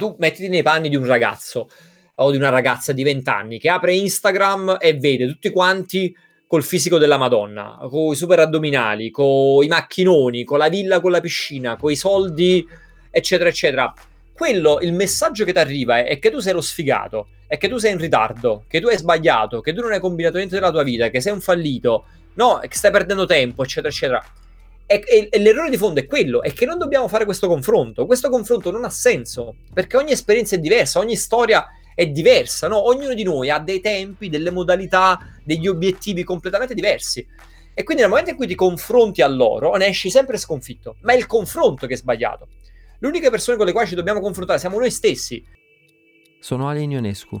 tu mettiti nei panni di un ragazzo o di una ragazza di 20 anni che apre Instagram e vede tutti quanti col fisico della Madonna, con i super addominali, con i macchinoni, con la villa, con la piscina, con i soldi, eccetera, eccetera. Quello, il messaggio che ti arriva è che tu sei lo sfigato, è che tu sei in ritardo, che tu hai sbagliato, che tu non hai combinato niente della tua vita, che sei un fallito, no, che stai perdendo tempo, eccetera, eccetera. E l'errore di fondo è quello, è che non dobbiamo fare questo confronto non ha senso, perché ogni esperienza è diversa, ogni storia è diversa, no? Ognuno di noi ha dei tempi, delle modalità, degli obiettivi completamente diversi, e quindi nel momento in cui ti confronti a loro ne esci sempre sconfitto, ma è il confronto che è sbagliato. Le uniche persone con le quali ci dobbiamo confrontare siamo noi stessi. Sono Aline Ionescu,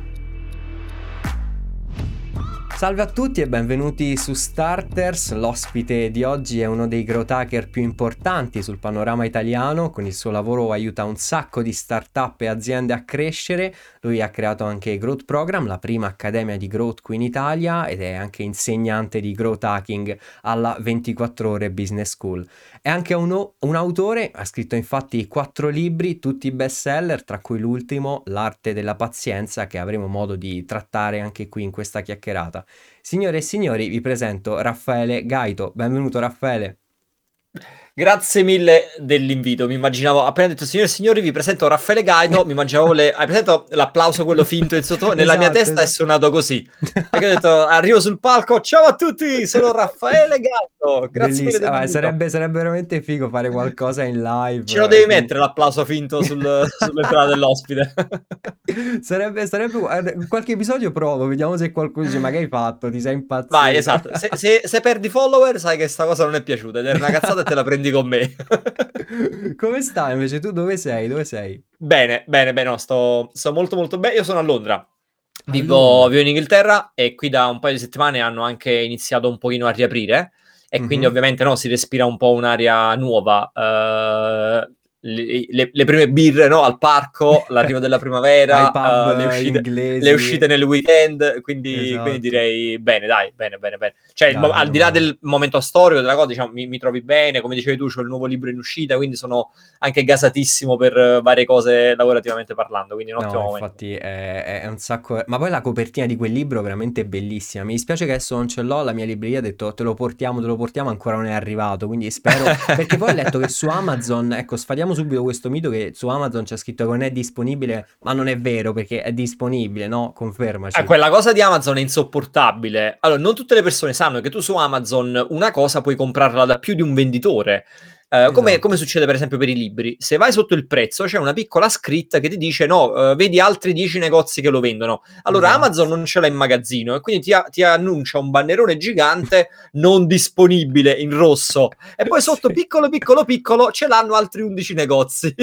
Salve a tutti e benvenuti su Starters. L'ospite di oggi è uno dei growth hacker più importanti sul panorama italiano. Con il suo lavoro aiuta un sacco di startup e aziende a crescere. Lui ha creato anche Growth Program, la prima accademia di growth qui in Italia, ed è anche insegnante di growth hacking alla 24 Ore Business School. È anche un autore, ha scritto infatti 4 libri, tutti bestseller, tra cui l'ultimo, L'arte della pazienza, che avremo modo di trattare anche qui in questa chiacchierata. Signore e signori, vi presento Raffaele Gaito. Benvenuto Raffaele. Grazie mille dell'invito. Mi immaginavo, appena detto signore e signori, vi presento Raffaele Gaito, mi immaginavo hai presentato l'applauso quello finto in sotto, nella esatto, mia testa esatto. È suonato così. Perché ho detto arrivo sul palco, ciao a tutti, sono Raffaele Gaito. Grazie mille dell'invito. Sarebbe veramente figo fare qualcosa in live. Ce lo devi mettere l'applauso finto sull'entrata dell'ospite. Sarebbe qualche episodio provo, vediamo se qualcuno dice ma che hai fatto, ti sei impazzito. Vai, esatto. Se perdi follower sai che sta cosa non è piaciuta ed è una cazzata e te la prendi con me. Come stai invece tu? Dove sei? Bene, no, sto molto molto bene. Io sono a Londra, vivo in Inghilterra, e qui da un paio di settimane hanno anche iniziato un pochino a riaprire e quindi ovviamente no, si respira un po' un'aria nuova, le prime birre, no, al parco, l'arrivo della primavera, pub, le uscite nel weekend, quindi, esatto. Quindi direi bene, cioè dai, al di là del momento storico della cosa, diciamo, mi trovi bene, come dicevi tu c'ho il nuovo libro in uscita, quindi sono anche gasatissimo per varie cose lavorativamente parlando, quindi un ottimo momento. Infatti è un sacco, ma poi la copertina di quel libro veramente bellissima, mi dispiace che adesso non ce l'ho, la mia libreria ha detto te lo portiamo, ancora non è arrivato, quindi spero, perché poi ho letto che su Amazon, ecco, sfatiamo subito questo mito che su Amazon c'è scritto che non è disponibile, ma non è vero, perché è disponibile, no? Confermaci. Quella cosa di Amazon è insopportabile. Allora, non tutte le persone sanno che tu su Amazon una cosa puoi comprarla da più di un venditore, esatto. come succede per esempio per i libri. Se vai sotto il prezzo c'è una piccola scritta che ti dice no, vedi altri 10 negozi che lo vendono. Allora esatto. Amazon non ce l'ha in magazzino e quindi ti annuncia un bannerone gigante non disponibile in rosso e poi sotto sì. piccolo ce l'hanno altri 11 negozi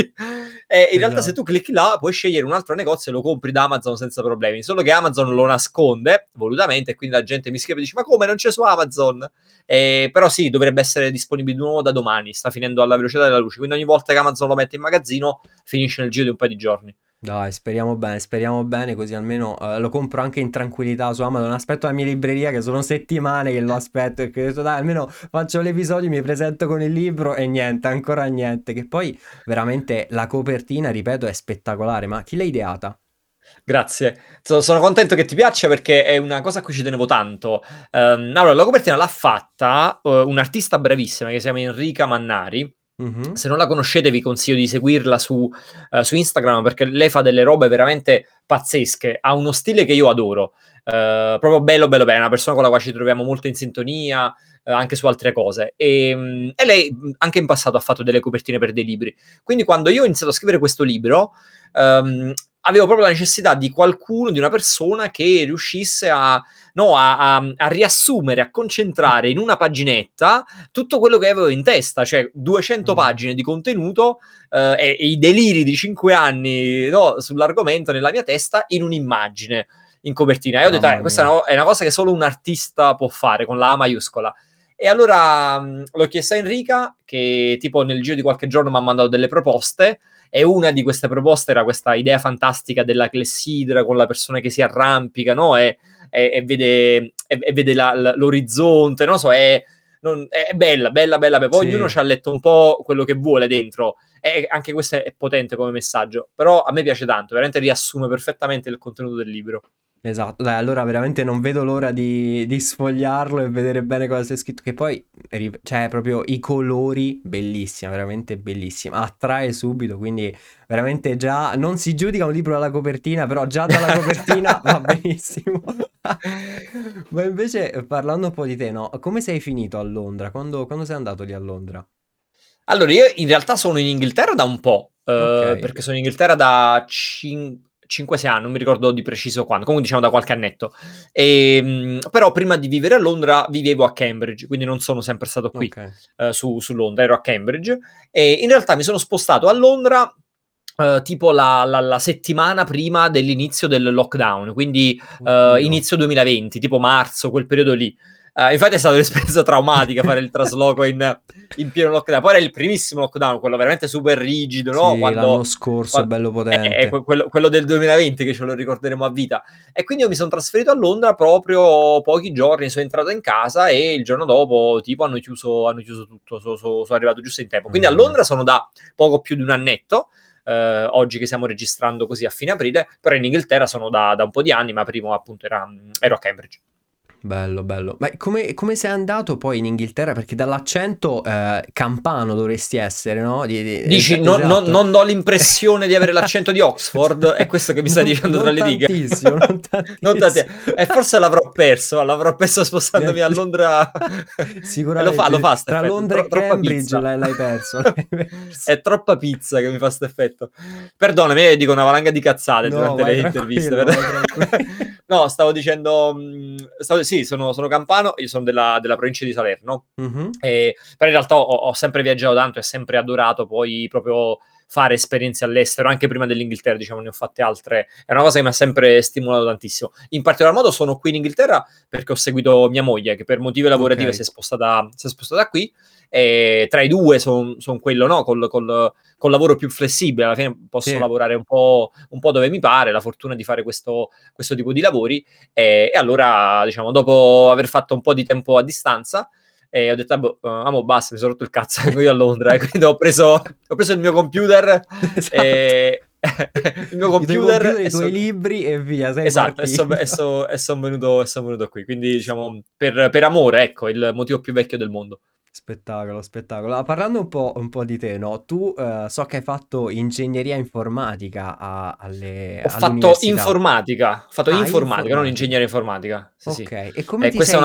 e esatto. In realtà se tu clicchi là puoi scegliere un altro negozio e lo compri da Amazon senza problemi, solo che Amazon lo nasconde volutamente e quindi la gente mi scrive e dice ma come non c'è su Amazon? Però sì, dovrebbe essere disponibile di nuovo da domani, sta finendo alla velocità della luce, quindi ogni volta che Amazon lo mette in magazzino finisce nel giro di un paio di giorni. Dai, speriamo bene, così almeno lo compro anche in tranquillità su Amazon. Aspetto la mia libreria che sono settimane che lo aspetto e che ho detto dai, almeno faccio l'episodio, mi presento con il libro e niente, ancora niente. Che poi veramente la copertina, ripeto, è spettacolare, ma chi l'ha ideata? Grazie, sono contento che ti piaccia perché è una cosa a cui ci tenevo tanto. Allora, la copertina l'ha fatta un'artista bravissima che si chiama Enrica Mannari. Se non la conoscete vi consiglio di seguirla su Instagram, perché lei fa delle robe veramente pazzesche, ha uno stile che io adoro, proprio bello, è una persona con la quale ci troviamo molto in sintonia, anche su altre cose, e lei anche in passato ha fatto delle copertine per dei libri, quindi quando io ho iniziato a scrivere questo libro avevo proprio la necessità di qualcuno, di una persona che riuscisse a riassumere, a concentrare in una paginetta tutto quello che avevo in testa, cioè 200 pagine di contenuto e i deliri di 5 anni sull'argomento nella mia testa in un'immagine, in copertina. E ho detto, questa è una cosa che solo un artista può fare, con la A maiuscola. E allora l'ho chiesto a Enrica, che tipo nel giro di qualche giorno mi ha mandato delle proposte, e una di queste proposte era questa idea fantastica della clessidra con la persona che si arrampica, no? E vede l'orizzonte, non so, è bella. Poi sì, ognuno ci ha letto un po' quello che vuole dentro, e anche questo è potente come messaggio, però a me piace tanto, veramente riassume perfettamente il contenuto del libro. Esatto, dai, allora veramente non vedo l'ora di sfogliarlo e vedere bene cosa c'è scritto, che poi, cioè, proprio i colori, bellissima, veramente bellissima, attrae subito, quindi veramente già, non si giudica un libro dalla copertina, però già dalla copertina va benissimo. Ma invece, parlando un po' di te, no? Come sei finito a Londra? Quando sei andato lì a Londra? Allora, io in realtà sono in Inghilterra da un po', okay, perché sono in Inghilterra da 5-6 anni, non mi ricordo di preciso quando, comunque diciamo da qualche annetto. Però prima di vivere a Londra vivevo a Cambridge, quindi non sono sempre stato qui, okay, su Londra, ero a Cambridge. E in realtà mi sono spostato a Londra tipo la settimana prima dell'inizio del lockdown, quindi inizio 2020, tipo marzo, quel periodo lì. Infatti è stata un'esperienza traumatica fare il trasloco in pieno lockdown. Poi era il primissimo lockdown, quello veramente super rigido, no? Sì, quando, l'anno scorso, quando, bello potente. Quello del 2020 che ce lo ricorderemo a vita. E quindi io mi sono trasferito a Londra proprio pochi giorni, sono entrato in casa e il giorno dopo tipo hanno chiuso tutto, sono arrivato giusto in tempo. Quindi a Londra sono da poco più di un annetto, oggi che stiamo registrando così a fine aprile, però in Inghilterra sono da un po' di anni, ma prima appunto ero a Cambridge. Bello. Ma come sei andato poi in Inghilterra? Perché dall'accento campano dovresti essere, no? Dici, esatto. Non ho l'impressione di avere l'accento di Oxford, è questo che mi sta dicendo tra le righe. Non tantissimo. E forse l'avrò perso spostandomi a Londra. Sicuramente. Lo fa tra Londra e Cambridge l'hai perso. È troppa pizza che mi fa sto effetto. Perdonami, io dico una valanga di cazzate durante le interviste. No, stavo dicendo... Sì, sono campano, io sono della provincia di Salerno, però in realtà ho sempre viaggiato tanto e sempre adorato poi proprio fare esperienze all'estero, anche prima dell'Inghilterra, diciamo, ne ho fatte altre, è una cosa che mi ha sempre stimolato tantissimo. In particolar modo sono qui in Inghilterra perché ho seguito mia moglie, che per motivi lavorativi si è spostata qui, e tra i due sono quello, no, col lavoro più flessibile, alla fine posso lavorare un po' dove mi pare, la fortuna di fare questo tipo di lavori, e allora, diciamo, dopo aver fatto un po' di tempo a distanza, e ho detto, amo, basta, mi sono rotto il cazzo, vengo io a Londra, e quindi ho preso il mio computer, esatto, i tuoi libri e via, esatto, e sono venuto qui, quindi diciamo per amore, ecco, il motivo più vecchio del mondo. Spettacolo. Parlando un po' di te, no? Tu so che hai fatto ingegneria informatica Ho fatto informatica, non ingegneria informatica. Sì. Ok, e come questa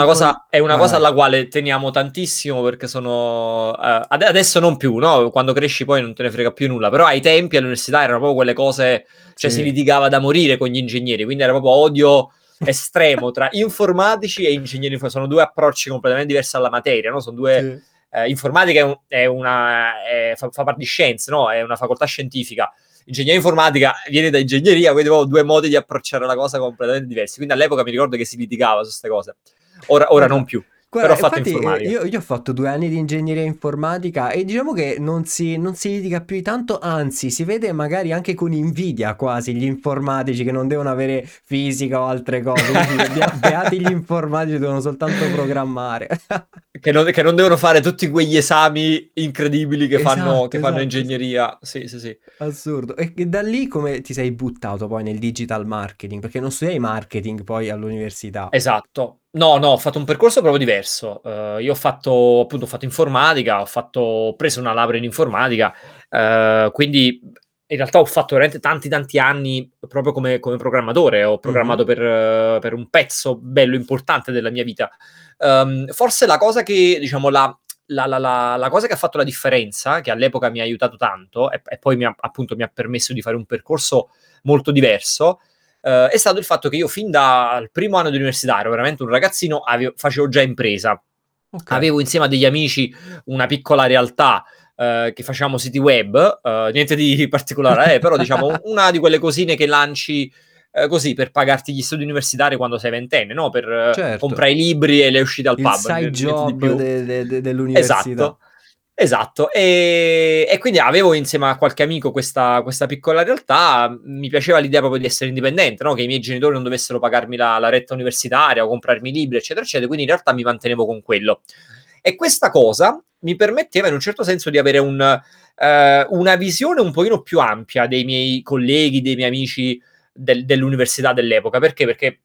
è una cosa alla quale teniamo tantissimo, perché sono... adesso non più, no? Quando cresci poi non te ne frega più nulla, però ai tempi all'università erano proprio quelle cose... Cioè si litigava da morire con gli ingegneri, quindi era proprio odio... estremo tra informatici e ingegneri, sono due approcci completamente diversi alla materia, no? Sono due informatica fa parte di scienze, no? È una facoltà scientifica. Ingegneria informatica viene da ingegneria, quindi avevo due modi di approcciare la cosa completamente diversi. Quindi all'epoca mi ricordo che si litigava su queste cose. Ora non più. Guarda, però ho fatto informatica. Io ho fatto 2 anni di ingegneria informatica e diciamo che non si litiga più di tanto, anzi si vede magari anche con invidia quasi gli informatici che non devono avere fisica o altre cose, beati gli informatici devono soltanto programmare. che non devono fare tutti quegli esami incredibili che fanno ingegneria, sì. Assurdo. E da lì come ti sei buttato poi nel digital marketing? Perché non studiai marketing poi all'università. Esatto. No, ho fatto un percorso proprio diverso. Io ho fatto informatica, ho preso una laurea in informatica, quindi in realtà ho fatto veramente tanti anni proprio come programmatore, ho programmato per un pezzo bello importante della mia vita. Forse la cosa che, diciamo, la cosa che ha fatto la differenza, che all'epoca mi ha aiutato tanto e poi mi ha permesso di fare un percorso molto diverso, è stato il fatto che io fin dal primo anno di università ero veramente un ragazzino, facevo già impresa, okay, avevo insieme a degli amici una piccola realtà che facevamo siti web, niente di particolare, però diciamo una di quelle cosine che lanci così per pagarti gli studi universitari quando sei ventenne, no? Per certo. Comprare i libri e le uscite al pub. Il side job dell'università. Esatto. Esatto, e quindi avevo insieme a qualche amico questa piccola realtà. Mi piaceva l'idea proprio di essere indipendente, no? Che i miei genitori non dovessero pagarmi la retta universitaria o comprarmi libri, eccetera, eccetera. Quindi in realtà mi mantenevo con quello. E questa cosa mi permetteva in un certo senso di avere una visione un pochino più ampia dei miei colleghi, dei miei amici dell'università dell'epoca. Perché? Perché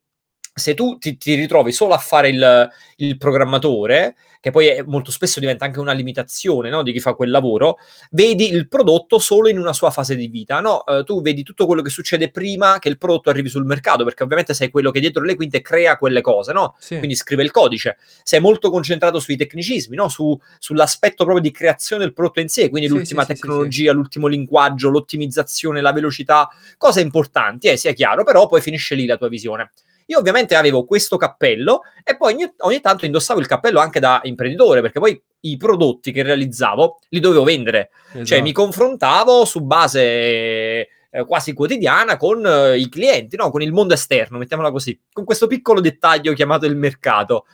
se tu ti ritrovi solo a fare il programmatore, che poi molto spesso diventa anche una limitazione, no? Di chi fa quel lavoro, vedi il prodotto solo in una sua fase di vita, no? Tu vedi tutto quello che succede prima che il prodotto arrivi sul mercato, perché ovviamente sei quello che dietro le quinte crea quelle cose, no? Sì. Quindi scrive il codice, sei molto concentrato sui tecnicismi, no? Sull'aspetto proprio di creazione del prodotto in sé, quindi sì, l'ultima tecnologia, sì. L'ultimo linguaggio, l'ottimizzazione, la velocità, cose importanti, sia chiaro, però poi finisce lì la tua visione. Io ovviamente avevo questo cappello e poi ogni tanto indossavo il cappello anche da imprenditore, perché poi i prodotti che realizzavo li dovevo vendere. Esatto. Cioè mi confrontavo su base quasi quotidiana con i clienti, no? Con il mondo esterno, mettiamola così, con questo piccolo dettaglio chiamato il mercato.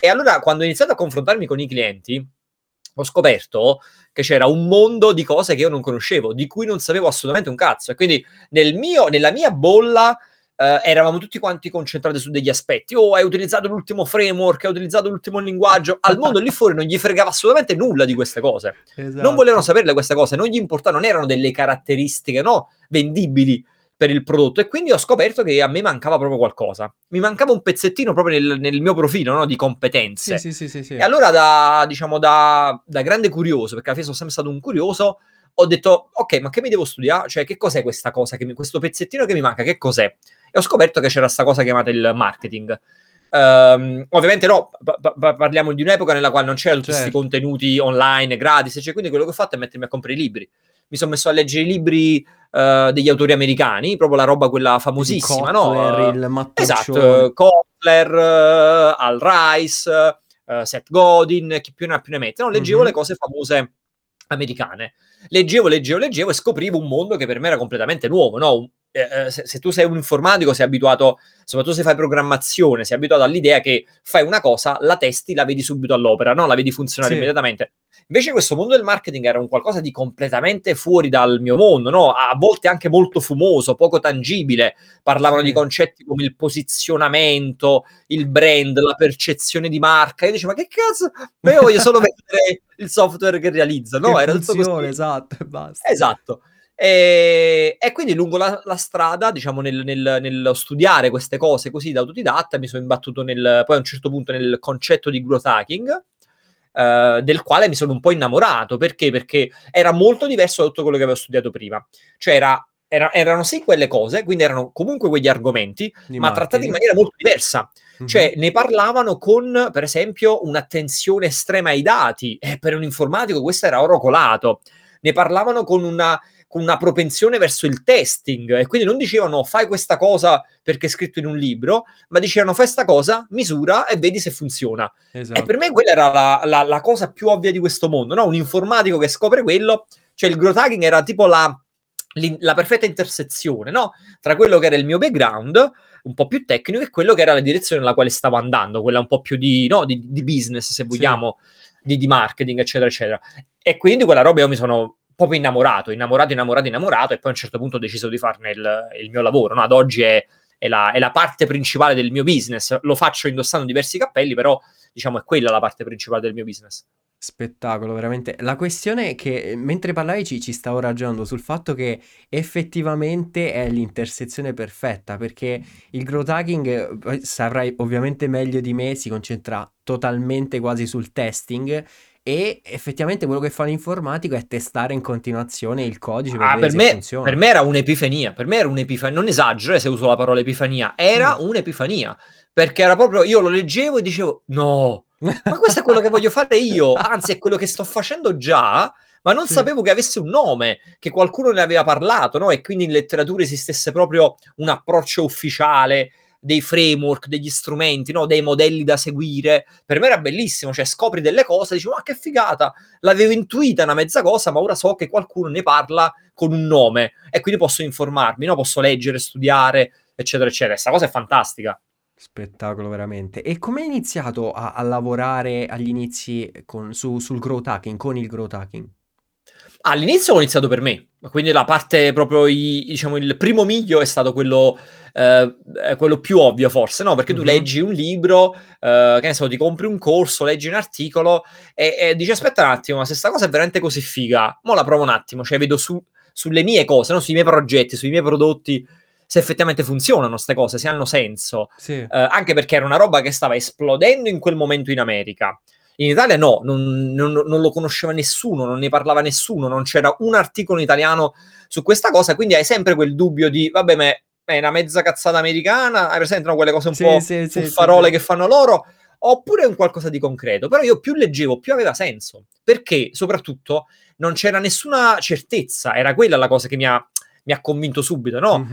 E allora quando ho iniziato a confrontarmi con i clienti, ho scoperto che c'era un mondo di cose che io non conoscevo, di cui non sapevo assolutamente un cazzo. E quindi nella mia bolla eravamo tutti quanti concentrati su degli aspetti. Hai utilizzato l'ultimo framework, hai utilizzato l'ultimo linguaggio. Al mondo lì fuori non gli fregava assolutamente nulla di queste cose. Esatto. Non volevano saperle queste cose, non gli importava, non erano delle caratteristiche, no, vendibili per il prodotto. E quindi ho scoperto che a me mancava proprio qualcosa. Mi mancava un pezzettino proprio nel mio profilo, no, di competenze. Sì. E allora da grande curioso, perché alla fine sono sempre stato un curioso, ho detto, ok, ma che mi devo studiare? Cioè, che cos'è questa cosa, questo pezzettino che mi manca, che cos'è? E ho scoperto che c'era questa cosa chiamata il marketing. Ovviamente no, parliamo di un'epoca nella quale non c'erano tutti questi contenuti online gratis, cioè, quindi quello che ho fatto è mettermi a comprare i libri. Mi sono messo a leggere i libri degli autori americani, proprio la roba quella famosissima, Kotler, no? Esatto, Kotler, Al Rice, Seth Godin, chi più ne ha più ne mette. No, leggevo le cose famose americane. Leggevo e scoprivo un mondo che per me era completamente nuovo, no? Se tu sei un informatico, sei abituato, soprattutto se fai programmazione, sei abituato all'idea che fai una cosa, la testi, la vedi subito all'opera, no? La vedi funzionare immediatamente. Invece questo mondo del marketing era un qualcosa di completamente fuori dal mio mondo, no? A volte anche molto fumoso, poco tangibile. Parlavano di concetti come il posizionamento, il brand, la percezione di marca. Io dicevo, ma che cazzo? Ma io voglio solo vedere il software che realizza, no? Era tutto così. Esatto, e basta. Esatto. E quindi lungo la strada, diciamo, nello studiare queste cose così da autodidatta, mi sono imbattuto poi a un certo punto nel concetto di growth hacking, del quale mi sono un po' innamorato. Perché? Perché era molto diverso da tutto quello che avevo studiato prima. Cioè erano sì quelle cose, quindi erano comunque quegli argomenti, ma trattati in maniera molto diversa. Cioè ne parlavano con, per esempio, un'attenzione estrema ai dati. Per un informatico questo era oro colato. Ne parlavano con una propensione verso il testing, e quindi non dicevano fai questa cosa perché è scritto in un libro, ma dicevano fai questa cosa, misura e vedi se funziona. Esatto. E per me quella era la cosa più ovvia di questo mondo, no? Un informatico che scopre quello, cioè il growth hacking era tipo la perfetta intersezione, no? Tra quello che era il mio background, un po' più tecnico, e quello che era la direzione nella quale stavo andando, quella un po' più di business, se vogliamo, di marketing, eccetera, eccetera. E quindi quella roba io mi sono proprio innamorato, e poi a un certo punto ho deciso di farne il mio lavoro, no? Ad oggi è la parte principale del mio business. Lo faccio indossando diversi cappelli, però diciamo è quella la parte principale del mio business. Spettacolo, veramente. La questione è che mentre parlavi ci stavo ragionando sul fatto che effettivamente è l'intersezione perfetta, perché il growth hacking, saprai ovviamente meglio di me, si concentra totalmente quasi sul testing. E effettivamente quello che fa l'informatico è testare in continuazione il codice per vedere se funziona. Per me era un'epifania, non esagero se uso la parola epifania, era un'epifania, perché era proprio, io lo leggevo e dicevo no, ma questo è quello che voglio fare io, anzi è quello che sto facendo già, ma non sapevo che avesse un nome, che qualcuno ne aveva parlato, no? E quindi in letteratura esistesse proprio un approccio ufficiale, dei framework, degli strumenti, no? Dei modelli da seguire. Per me era bellissimo, cioè scopri delle cose, dici ma che figata, l'avevo intuita una mezza cosa, ma ora so che qualcuno ne parla con un nome e quindi posso informarmi, no? Posso leggere, studiare, eccetera, eccetera. Questa cosa è fantastica. Spettacolo veramente. E come hai iniziato a lavorare agli inizi sul growth hacking, con il growth hacking? All'inizio ho iniziato per me, quindi la parte proprio, diciamo, il primo miglio è stato quello più ovvio forse, no? Perché tu leggi un libro, che ne so, ti compri un corso, leggi un articolo e dici aspetta un attimo, ma se sta cosa è veramente così figa, mo la provo un attimo, cioè vedo sulle mie cose, no? Sui miei progetti, sui miei prodotti, se effettivamente funzionano queste cose, se hanno senso. Sì. Anche perché era una roba che stava esplodendo in quel momento in America. In Italia no, non lo conosceva nessuno, non ne parlava nessuno, non c'era un articolo in italiano su questa cosa, quindi hai sempre quel dubbio di, vabbè, ma è una mezza cazzata americana, hai presente, no? Quelle cose un po' fuffarole che fanno loro, oppure un qualcosa di concreto. Però io più leggevo, più aveva senso, perché soprattutto non c'era nessuna certezza, era quella la cosa che mi ha convinto subito, no?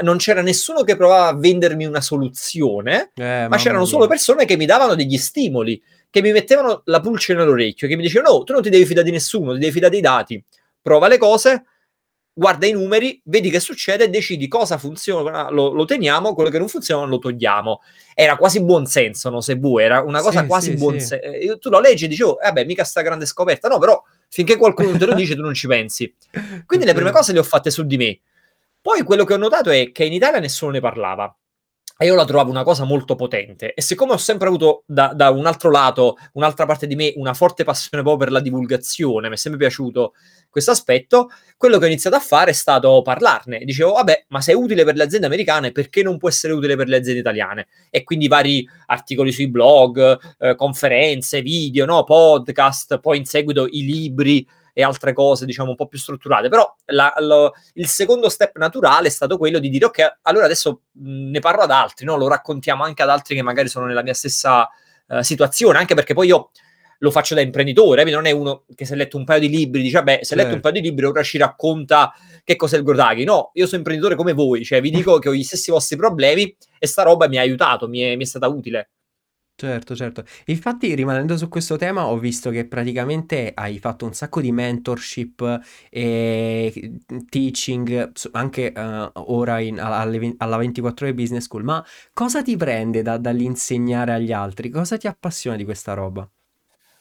Non c'era nessuno che provava a vendermi una soluzione, ma c'erano solo persone che mi davano degli stimoli, che mi mettevano la pulce nell'orecchio, che mi dicevano, no, tu non ti devi fidare di nessuno, ti devi fidare dei dati, prova le cose, guarda i numeri, vedi che succede, decidi cosa funziona, lo teniamo, quello che non funziona lo togliamo. Era quasi buonsenso, no? Se vuoi, era una cosa quasi buonsenso. Sì. Tu lo leggi e dici, oh, vabbè, mica sta grande scoperta, no, però finché qualcuno te lo dice tu non ci pensi. Quindi le prime cose le ho fatte su di me. Poi quello che ho notato è che in Italia nessuno ne parlava. E io la trovavo una cosa molto potente. E siccome ho sempre avuto da un altro lato, un'altra parte di me, una forte passione proprio per la divulgazione, mi è sempre piaciuto questo aspetto, quello che ho iniziato a fare è stato parlarne. Dicevo, vabbè, ma se è utile per le aziende americane, perché non può essere utile per le aziende italiane? E quindi vari articoli sui blog, conferenze, video, no? Podcast, poi in seguito i libri e altre cose, diciamo, un po' più strutturate. Però il secondo step naturale è stato quello di dire, ok, allora adesso ne parlo ad altri, no? Lo raccontiamo anche ad altri che magari sono nella mia stessa situazione, anche perché poi io lo faccio da imprenditore, non è uno che si è letto un paio di libri, dice, beh, se hai letto un paio di libri ora ci racconta che cos'è il growth hacking. No, io sono imprenditore come voi, cioè vi dico che ho gli stessi vostri problemi e sta roba mi ha aiutato, mi è stata utile. Certo, certo. Infatti, rimanendo su questo tema, ho visto che praticamente hai fatto un sacco di mentorship e teaching, anche ora alla 24 Ore Business School, ma cosa ti prende dall'insegnare agli altri? Cosa ti appassiona di questa roba?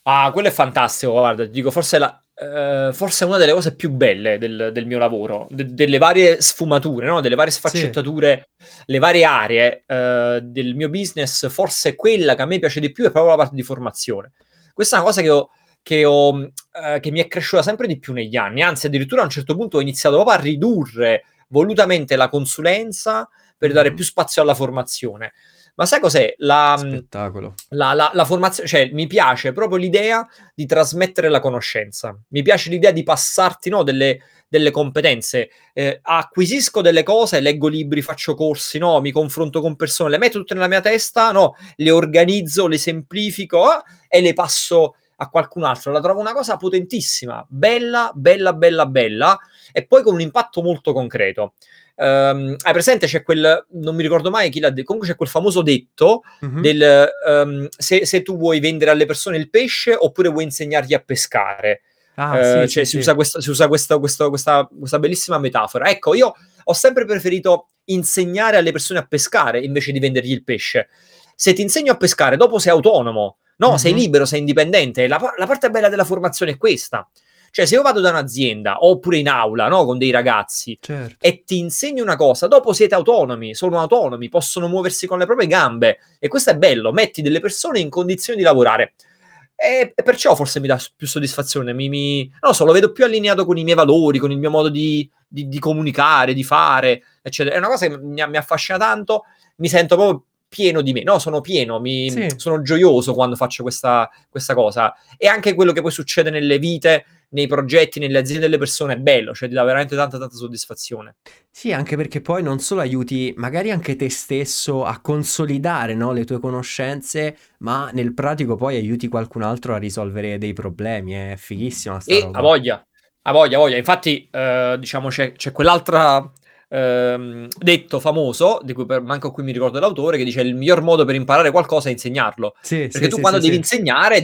Ah, quello è fantastico, guarda, ti dico, forse è una delle cose più belle del mio lavoro, delle varie sfumature, no? Delle varie sfaccettature, le varie aree del mio business. Forse quella che a me piace di più è proprio la parte di formazione. Questa è una cosa che mi è cresciuta sempre di più negli anni, anzi addirittura a un certo punto ho iniziato proprio a ridurre volutamente la consulenza per dare più spazio alla formazione. Ma sai cos'è? Spettacolo. La formazione, cioè mi piace proprio l'idea di trasmettere la conoscenza, mi piace l'idea di passarti, no, delle competenze, acquisisco delle cose, leggo libri, faccio corsi, no, mi confronto con persone, le metto tutte nella mia testa, no, le organizzo, le semplifico e le passo a qualcun altro. La trovo una cosa potentissima, bella, bella, bella, bella, e poi con un impatto molto concreto. Hai presente, c'è quel, non mi ricordo mai chi l'ha detto, comunque c'è quel famoso detto del se tu vuoi vendere alle persone il pesce oppure vuoi insegnargli a pescare. Si usa questa bellissima metafora. Ecco, io ho sempre preferito insegnare alle persone a pescare invece di vendergli il pesce. Se ti insegno a pescare, dopo sei autonomo, no? Sei libero, sei indipendente. La parte bella della formazione è questa. Cioè, se io vado da un'azienda oppure in aula, no, con dei ragazzi e ti insegno una cosa, dopo siete autonomi, sono autonomi, possono muoversi con le proprie gambe, e questo è bello, metti delle persone in condizione di lavorare, e perciò forse mi dà più soddisfazione, non lo so, lo vedo più allineato con i miei valori, con il mio modo di comunicare, di fare, eccetera. È una cosa che mi affascina tanto, mi sento proprio pieno di me, no? Sono pieno, sono gioioso quando faccio questa cosa, e anche quello che poi succede nelle vite, nei progetti, nelle aziende delle persone è bello, cioè ti dà veramente tanta tanta soddisfazione. Sì, anche perché poi non solo aiuti magari anche te stesso a consolidare, no, le tue conoscenze, ma nel pratico poi aiuti qualcun altro a risolvere dei problemi. È fighissima sta roba. A voglia. Infatti diciamo c'è quell'altra detto famoso di cui manco qui mi ricordo l'autore, che dice il miglior modo per imparare qualcosa è insegnarlo, perché tu quando devi insegnare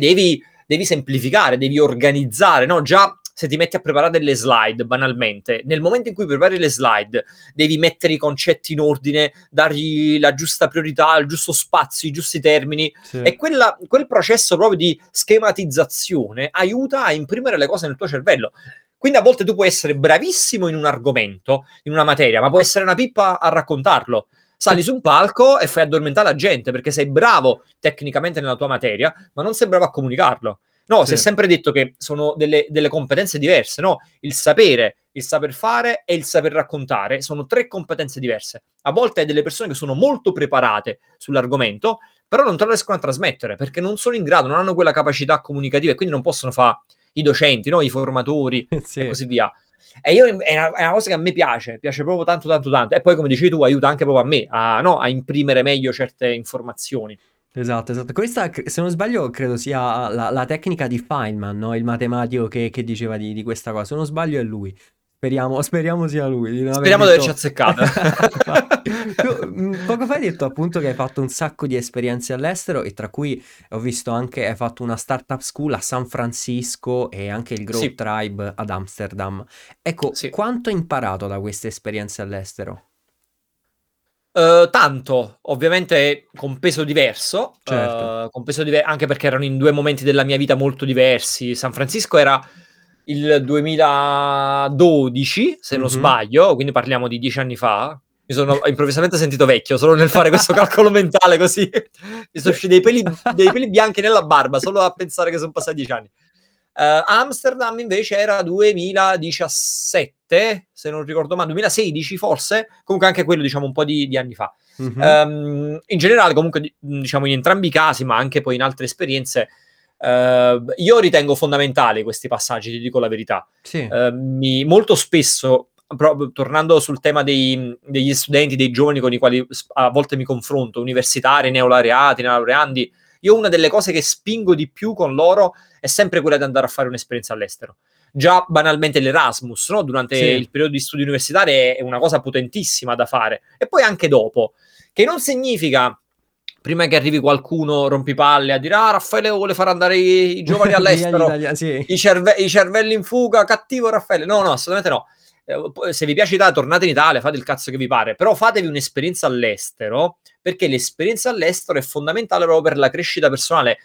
devi semplificare, devi organizzare, no? Già se ti metti a preparare delle slide, banalmente, nel momento in cui prepari le slide devi mettere i concetti in ordine, dargli la giusta priorità, il giusto spazio, i giusti termini, sì. E quel processo proprio di schematizzazione aiuta a imprimere le cose nel tuo cervello. Quindi a volte tu puoi essere bravissimo in un argomento, in una materia, ma può essere una pippa a raccontarlo. Sali su un palco e fai addormentare la gente perché sei bravo tecnicamente nella tua materia, ma non sei bravo a comunicarlo. No, sì. Si è sempre detto che sono delle competenze diverse, no? Il sapere, il saper fare e il saper raccontare sono tre competenze diverse. A volte hai delle persone che sono molto preparate sull'argomento, però non te lo riescono a trasmettere perché non sono in grado, non hanno quella capacità comunicativa e quindi non possono fare i docenti, no? I formatori, sì. E così via. E io è una cosa che a me piace proprio tanto, e poi, come dicevi tu, aiuta anche proprio a me a imprimere meglio certe informazioni. Esatto. Questa, se non sbaglio, credo sia la tecnica di Feynman, no? Il matematico che diceva di questa cosa. Se non sbaglio è lui. Speriamo sia lui. Speriamo di averci azzeccato. Poco fa hai detto appunto che hai fatto un sacco di esperienze all'estero, e tra cui ho visto anche hai fatto una startup school a San Francisco e anche il Growth Tribe ad Amsterdam. Ecco, Quanto hai imparato da queste esperienze all'estero? Tanto, ovviamente con peso diverso, certo. Con peso anche perché erano in due momenti della mia vita molto diversi. San Francisco era il 2012, se non sbaglio, quindi parliamo di 10 anni fa. Mi sono improvvisamente sentito vecchio solo nel fare questo calcolo mentale, così mi sono usciti dei peli bianchi nella barba solo a pensare che sono passati 10 anni. Amsterdam invece era 2017, se non ricordo male, 2016 forse, comunque anche quello diciamo un po' di anni fa. In generale comunque diciamo in entrambi i casi, ma anche poi in altre esperienze, io ritengo fondamentali questi passaggi, ti dico la verità. Molto spesso, proprio tornando sul tema degli studenti, dei giovani con i quali a volte mi confronto, universitari, neolaureati, neolaureandi, io una delle cose che spingo di più con loro è sempre quella di andare a fare un'esperienza all'estero. Già banalmente l'Erasmus, no? Durante il periodo di studi universitari è una cosa potentissima da fare, e poi anche dopo, che non significa prima che arrivi qualcuno rompipalle a dire Raffaele vuole far andare i giovani all'estero, i cervelli in fuga, cattivo Raffaele. No, assolutamente no. Se vi piace l'Italia, tornate in Italia, fate il cazzo che vi pare, però fatevi un'esperienza all'estero, perché l'esperienza all'estero è fondamentale proprio per la crescita personale.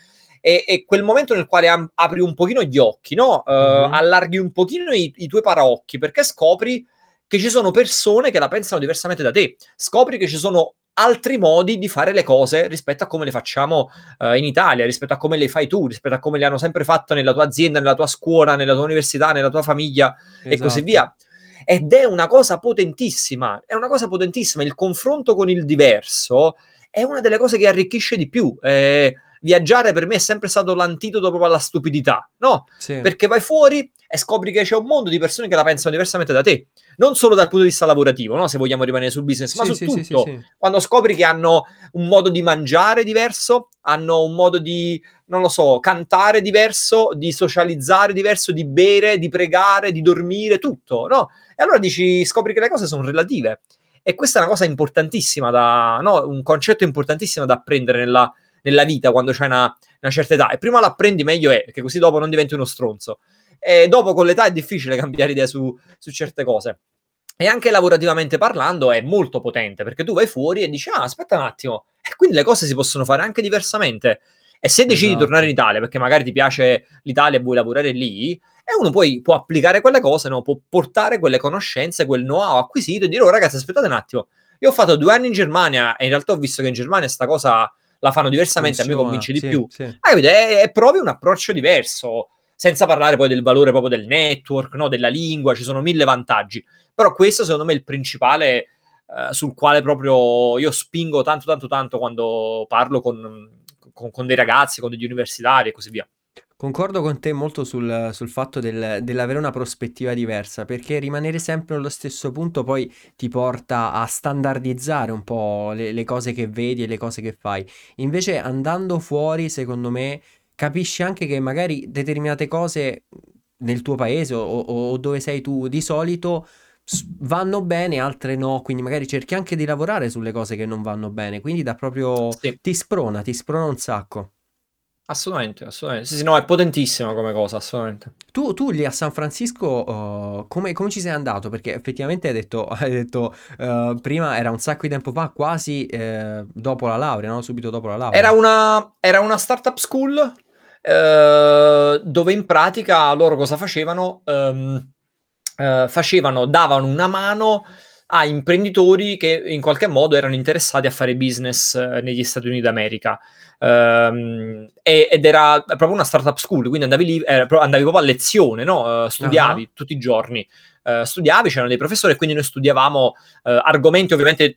È quel momento nel quale apri un pochino gli occhi, no? Allarghi un pochino i tuoi paraocchi, perché scopri che ci sono persone che la pensano diversamente da te, scopri che ci sono altri modi di fare le cose rispetto a come le facciamo in Italia, rispetto a come le fai tu, rispetto a come le hanno sempre fatte nella tua azienda, nella tua scuola, nella tua università, nella tua famiglia, esatto. E così via. Ed è una cosa potentissima, il confronto con il diverso è una delle cose che arricchisce di più. Viaggiare per me è sempre stato l'antidoto proprio alla stupidità, no? Perché vai fuori e scopri che c'è un mondo di persone che la pensano diversamente da te, non solo dal punto di vista lavorativo, no? Se vogliamo rimanere sul business, ma su tutto. Quando scopri che hanno un modo di mangiare diverso, hanno un modo di, non lo so, cantare diverso, di socializzare diverso, di bere, di pregare, di dormire, tutto, no? E allora scopri che le cose sono relative, e questa è una cosa importantissima un concetto importantissimo da apprendere nella vita quando c'è una certa età, e prima l'apprendi meglio è, perché così dopo non diventi uno stronzo, e dopo con l'età è difficile cambiare idea su certe cose. E anche lavorativamente parlando è molto potente, perché tu vai fuori e dici aspetta un attimo, e quindi le cose si possono fare anche diversamente. E se decidi di tornare in Italia perché magari ti piace l'Italia e vuoi lavorare lì, e uno poi può applicare quelle cose, no? Può portare quelle conoscenze, quel know-how acquisito e dire ragazzi aspettate un attimo, io ho fatto 2 anni in Germania e in realtà ho visto che in Germania sta cosa la fanno diversamente, funziona, a me convince di più. E provi un approccio diverso, senza parlare poi del valore proprio del network, no? Della lingua, ci sono 1000 vantaggi. Però questo secondo me è il principale sul quale proprio io spingo tanto quando parlo con dei ragazzi, con degli universitari e così via. Concordo con te molto sul fatto dell'avere una prospettiva diversa, perché rimanere sempre allo stesso punto poi ti porta a standardizzare un po' le cose che vedi e le cose che fai. Invece andando fuori, secondo me, capisci anche che magari determinate cose nel tuo paese o dove sei tu di solito vanno bene, altre no, quindi magari cerchi anche di lavorare sulle cose che non vanno bene, quindi ti sprona un sacco. Assolutamente, assolutamente. Sì, no, è potentissima come cosa, assolutamente. Tu lì a San Francisco come ci sei andato? Perché effettivamente hai detto prima era un sacco di tempo fa, quasi dopo la laurea, no? Subito dopo la laurea. Era una startup school dove in pratica loro cosa facevano? Davano una mano a imprenditori che in qualche modo erano interessati a fare business negli Stati Uniti d'America. Ed era proprio una startup school, quindi andavi lì, andavi proprio a lezione, no? Studiavi tutti i giorni. Studiavi, c'erano dei professori, e quindi noi studiavamo argomenti ovviamente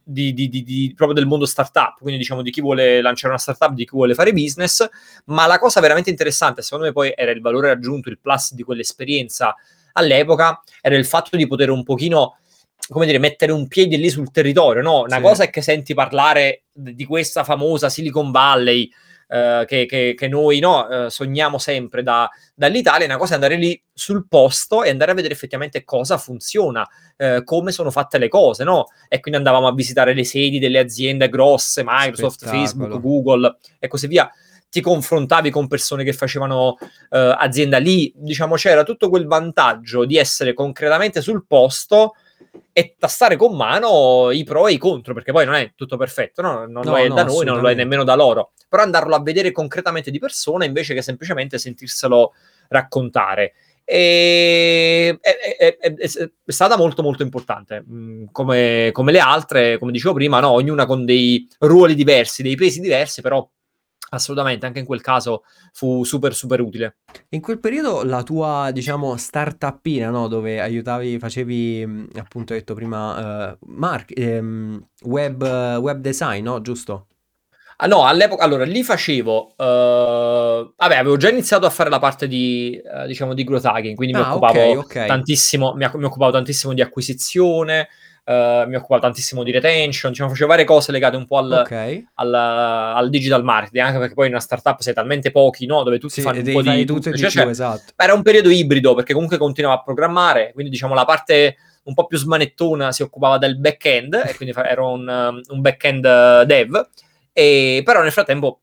proprio del mondo startup, quindi diciamo di chi vuole lanciare una startup, di chi vuole fare business, ma la cosa veramente interessante, secondo me poi era il valore aggiunto, il plus di quell'esperienza all'epoca, era il fatto di poter un pochino, come dire, mettere un piede lì sul territorio, no? Una cosa è che senti parlare di questa famosa Silicon Valley che noi sogniamo sempre dall'Italia, una cosa è andare lì sul posto e andare a vedere effettivamente cosa funziona, come sono fatte le cose, no? E quindi andavamo a visitare le sedi delle aziende grosse, Microsoft, Facebook, Google e così via. Ti confrontavi con persone che facevano azienda lì, diciamo c'era tutto quel vantaggio di essere concretamente sul posto e tastare con mano i pro e i contro, perché poi non è tutto perfetto, no? Non lo è da noi, non lo è nemmeno da loro, però andarlo a vedere concretamente di persona invece che semplicemente sentirselo raccontare è stata molto molto importante, come le altre, come dicevo prima, no? Ognuna con dei ruoli diversi, dei pesi diversi, però assolutamente, anche in quel caso fu super super utile. In quel periodo la tua, diciamo, startupina, no? Dove aiutavi, facevi, appunto, hai detto prima, web design, no? Giusto? Ah, no, all'epoca, allora, lì facevo, avevo già iniziato a fare la parte di growth hacking, quindi mi occupavo tantissimo di acquisizione, mi occupavo tantissimo di retention, diciamo, facevo varie cose legate un po' al digital marketing, anche perché poi in una startup sei talmente pochi, no? Dove tutti fanno un po' di tutto, esatto. Era un periodo ibrido, perché comunque continuavo a programmare, quindi diciamo la parte un po' più smanettona si occupava del back-end e quindi ero un back-end dev, e però nel frattempo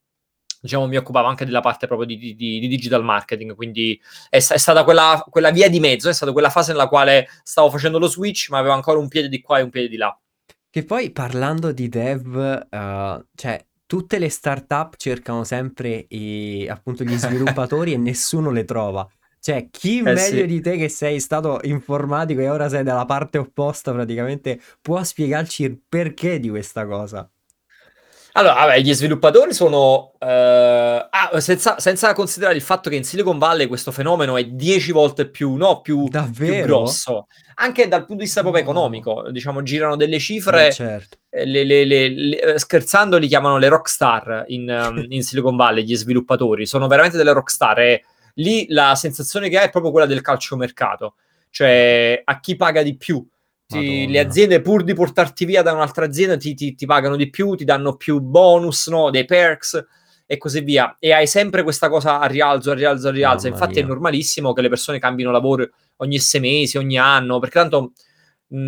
diciamo mi occupavo anche della parte proprio di digital marketing, quindi è stata quella via di mezzo, è stata quella fase nella quale stavo facendo lo switch ma avevo ancora un piede di qua e un piede di là. Che poi, parlando di dev, cioè tutte le startup cercano sempre appunto gli sviluppatori e nessuno le trova. Cioè, chi meglio di te che sei stato informatico e ora sei dalla parte opposta praticamente può spiegarci il perché di questa cosa? Allora, gli sviluppatori sono senza considerare il fatto che in Silicon Valley questo fenomeno è 10 volte più grosso, anche dal punto di vista proprio economico, diciamo girano delle cifre, certo. Scherzando li chiamano le rockstar in Silicon Valley, gli sviluppatori, sono veramente delle rockstar e lì la sensazione che hai è proprio quella del calciomercato, cioè a chi paga di più. Le aziende, pur di portarti via da un'altra azienda, ti pagano di più, ti danno più bonus, no? Dei perks e così via. E hai sempre questa cosa a rialzo, a rialzo, a rialzo. Infatti è normalissimo che le persone cambino lavoro ogni 6 mesi, ogni anno, perché tanto,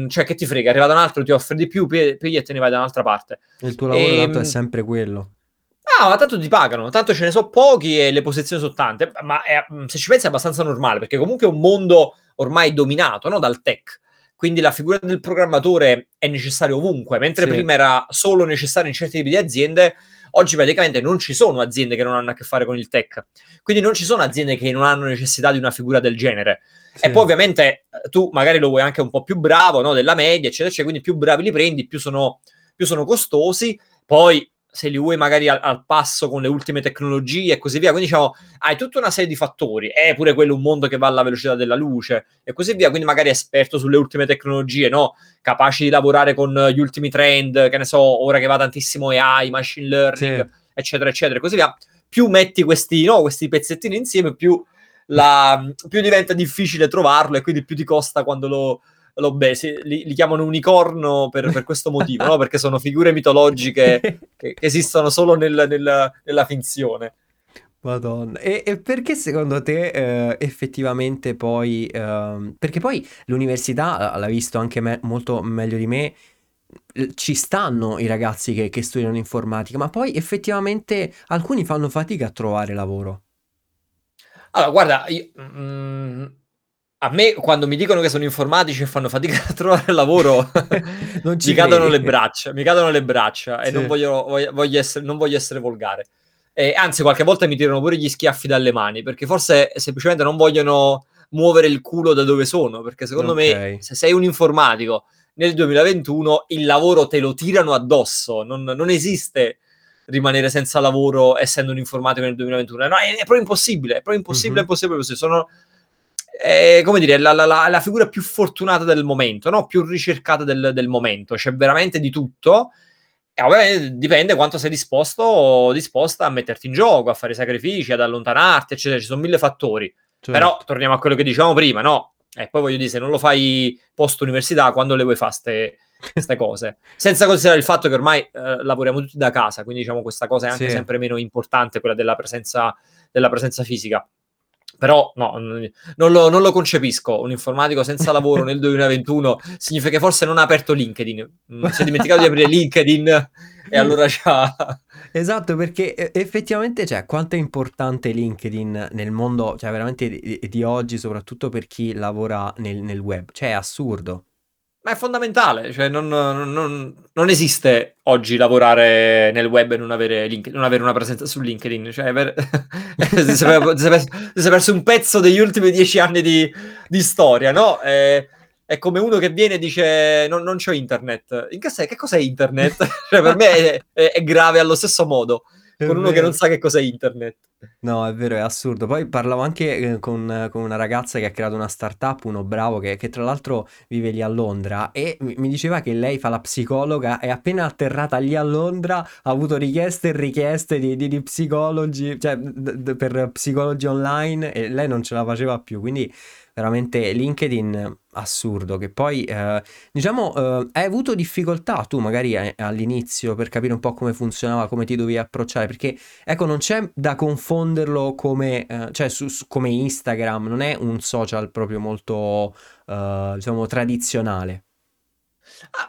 cioè, che ti frega, arriva da un altro, ti offre di più, pigli e te ne vai da un'altra parte. Il tuo lavoro tanto è sempre quello. Ah, ma tanto ti pagano, tanto ce ne so pochi e le posizioni sono tante, ma se ci pensi è abbastanza normale, perché comunque è un mondo ormai dominato, no? Dal tech. Quindi la figura del programmatore è necessaria ovunque, mentre prima era solo necessaria in certi tipi di aziende, oggi praticamente non ci sono aziende che non hanno a che fare con il tech. Quindi non ci sono aziende che non hanno necessità di una figura del genere. Sì. E poi ovviamente tu magari lo vuoi anche un po' più bravo, no? Della media, eccetera, eccetera. Quindi più bravi li prendi, più sono costosi. Poi se li vuoi magari al passo con le ultime tecnologie e così via. Quindi diciamo, hai tutta una serie di fattori. È pure quello un mondo che va alla velocità della luce e così via. Quindi magari esperto sulle ultime tecnologie, no? Capaci di lavorare con gli ultimi trend, che ne so, ora che va tantissimo AI, machine learning, eccetera, eccetera, e così via. Più metti questi pezzettini insieme, più diventa difficile trovarlo e quindi più ti costa quando li chiamano unicorno per questo motivo, no? Perché sono figure mitologiche che esistono solo nella finzione. Madonna, e perché secondo te effettivamente poi perché poi l'università, l'ha visto anche molto meglio di me, ci stanno i ragazzi che studiano informatica, ma poi effettivamente alcuni fanno fatica a trovare lavoro. Allora, guarda, a me quando mi dicono che sono informatici e fanno fatica a trovare lavoro mi cadono le braccia. Sì. E non voglio essere volgare. E anzi, qualche volta mi tirano pure gli schiaffi dalle mani, perché forse semplicemente non vogliono muovere il culo da dove sono, perché secondo me, se sei un informatico nel 2021 il lavoro te lo tirano addosso, non esiste rimanere senza lavoro essendo un informatico nel 2021, no, è proprio impossibile, è proprio impossibile. Sono, come dire, la figura più fortunata del momento, no? Più ricercata del momento, c'è veramente di tutto, e ovviamente dipende quanto sei disposto o disposta a metterti in gioco, a fare sacrifici, ad allontanarti, eccetera, ci sono mille fattori. Certo. Però torniamo a quello che dicevamo prima, no? E poi voglio dire, se non lo fai post-università, quando le vuoi fare queste cose? Senza considerare il fatto che ormai lavoriamo tutti da casa, quindi diciamo questa cosa è anche sempre meno importante, quella della presenza fisica. Però no, non lo concepisco. Un informatico senza lavoro nel 2021 significa che forse non ha aperto LinkedIn. Si è dimenticato di aprire LinkedIn e allora c'ha... Esatto, perché effettivamente, cioè, quanto è importante LinkedIn nel mondo, cioè veramente di oggi, soprattutto per chi lavora nel web, cioè è assurdo. Ma è fondamentale, cioè non esiste oggi lavorare nel web e non avere una presenza su LinkedIn, cioè si è perso un pezzo degli ultimi 10 anni di storia, no? È come uno che viene e dice non c'ho internet. Che cos'è internet? Cioè, per me è grave allo stesso modo, è con uno vero. Che non sa che cos'è internet. No, è vero, è assurdo. Poi parlavo anche con una ragazza che ha creato una startup, uno bravo che tra l'altro vive lì a Londra, e mi diceva che lei fa la psicologa, è appena atterrata lì a Londra, ha avuto richieste e richieste di psicologi, cioè per psicologi online, e lei non ce la faceva più, quindi... Veramente LinkedIn assurdo, che poi hai avuto difficoltà tu magari all'inizio per capire un po' come funzionava, come ti dovevi approcciare, perché ecco, non c'è da confonderlo come come Instagram, non è un social proprio molto tradizionale.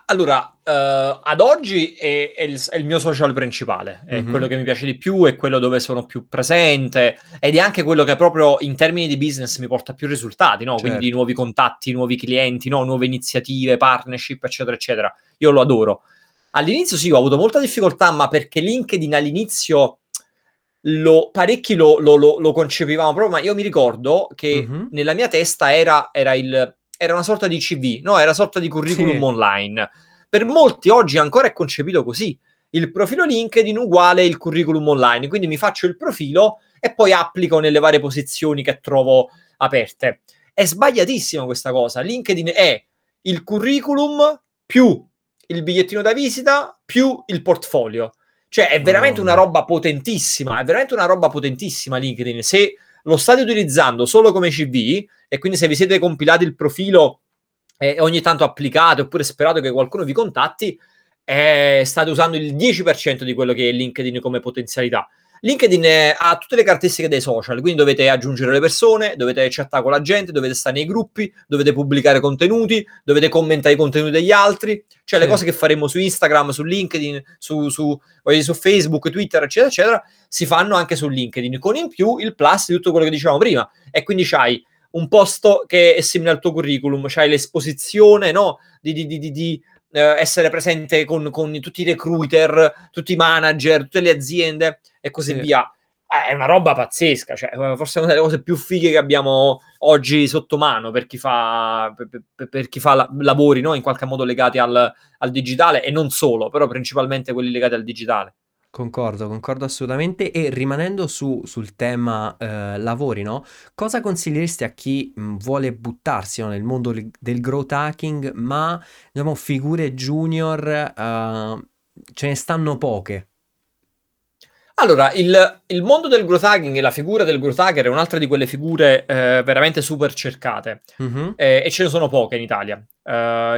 Allora, ad oggi è il mio social principale, è quello che mi piace di più, è quello dove sono più presente, ed è anche quello che proprio in termini di business mi porta più risultati, no? Certo. Quindi nuovi contatti, nuovi clienti, no? Nuove iniziative, partnership, eccetera, eccetera. Io lo adoro. All'inizio sì, ho avuto molta difficoltà, ma perché LinkedIn all'inizio lo concepivamo proprio, ma io mi ricordo che nella mia testa era una sorta di CV, no? Era una sorta di curriculum online. Per molti oggi ancora è concepito così. Il profilo LinkedIn uguale il curriculum online. Quindi mi faccio il profilo e poi applico nelle varie posizioni che trovo aperte. È sbagliatissima questa cosa. LinkedIn è il curriculum più il bigliettino da visita più il portfolio. Cioè è veramente una roba potentissima. È veramente una roba potentissima LinkedIn. Se lo state utilizzando solo come CV, e quindi se vi siete compilati il profilo e ogni tanto applicate oppure sperato che qualcuno vi contatti, state usando il 10% di quello che è LinkedIn come potenzialità. LinkedIn ha tutte le caratteristiche dei social, quindi dovete aggiungere le persone, dovete chattare con la gente, dovete stare nei gruppi, dovete pubblicare contenuti, dovete commentare i contenuti degli altri, cioè le cose che faremo su Instagram, su LinkedIn, su Facebook, Twitter, eccetera, eccetera, si fanno anche su LinkedIn, con in più il plus di tutto quello che dicevamo prima. E quindi c'hai un posto che è simile al tuo curriculum, c'hai l'esposizione, no? Essere presente con tutti i recruiter, tutti i manager, tutte le aziende e così via. È una roba pazzesca, cioè forse è una delle cose più fighe che abbiamo oggi sotto mano per chi fa lavori, no? In qualche modo legati al digitale, e non solo, però principalmente quelli legati al digitale. Concordo assolutamente. E rimanendo sul tema lavori, no? Cosa consiglieresti a chi vuole buttarsi, no, nel mondo del growth hacking, ma diciamo figure junior ce ne stanno poche? Allora, il mondo del growth hacking e la figura del growth hacker è un'altra di quelle figure veramente super cercate, e ce ne sono poche in Italia.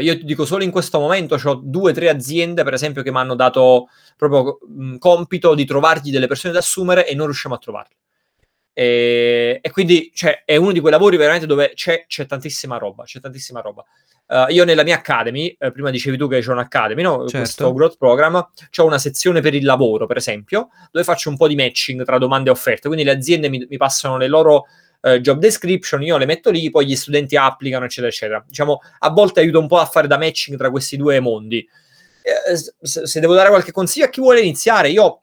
Io ti dico, solo in questo momento c'ho 2-3 aziende, per esempio, che mi hanno dato proprio compito di trovargli delle persone da assumere, e non riusciamo a trovarle, e quindi, cioè, è uno di quei lavori veramente dove c'è tantissima roba. Io nella mia Academy, prima dicevi tu che c'è un'Academy, no? Certo. Questo Growth Program, c'ho una sezione per il lavoro, per esempio, dove faccio un po' di matching tra domande e offerte, quindi le aziende mi passano le loro job description, io le metto lì, poi gli studenti applicano, eccetera, eccetera. Diciamo, a volte aiuto un po' a fare da matching tra questi due mondi. Se devo dare qualche consiglio a chi vuole iniziare, io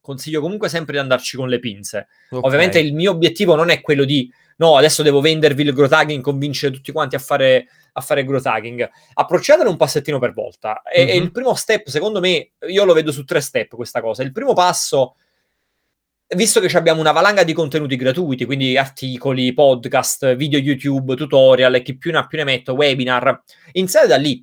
consiglio comunque sempre di andarci con le pinze. Okay. Ovviamente il mio obiettivo non è quello di no, adesso devo vendervi il growth hacking, convincere tutti quanti a fare growth hacking. Approcciatelo un passettino per volta. E il primo step, secondo me, io lo vedo su 3 step questa cosa. Il primo passo, visto che abbiamo una valanga di contenuti gratuiti, quindi articoli, podcast, video YouTube, tutorial, chi più ne metto, webinar, iniziate da lì.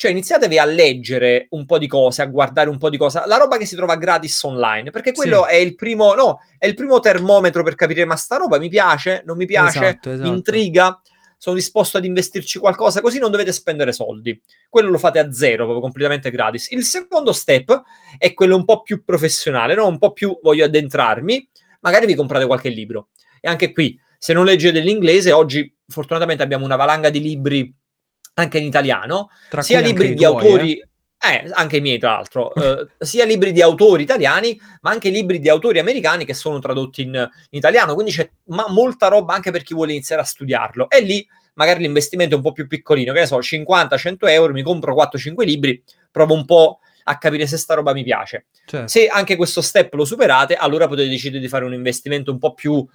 Cioè, iniziatevi a leggere un po' di cose, a guardare un po' di cose, la roba che si trova gratis online, perché quello sì. è il primo termometro per capire ma sta roba mi piace, non mi piace, esatto. Mi intriga, sono disposto ad investirci qualcosa, così non dovete spendere soldi. Quello lo fate a zero, proprio completamente gratis. Il secondo step è quello un po' più professionale, no? Un po' più voglio addentrarmi, magari vi comprate qualche libro. E anche qui, se non leggete l'inglese, oggi fortunatamente abbiamo una valanga di libri anche in italiano, sia libri di autori, anche i miei tra l'altro, sia libri di autori italiani, ma anche libri di autori americani che sono tradotti in italiano, quindi c'è molta roba anche per chi vuole iniziare a studiarlo. E lì magari l'investimento è un po' più piccolino, che ne so, 50-100 euro, mi compro 4-5 libri, provo un po' a capire se sta roba mi piace. Certo. Se anche questo step lo superate, allora potete decidere di fare un investimento un po' più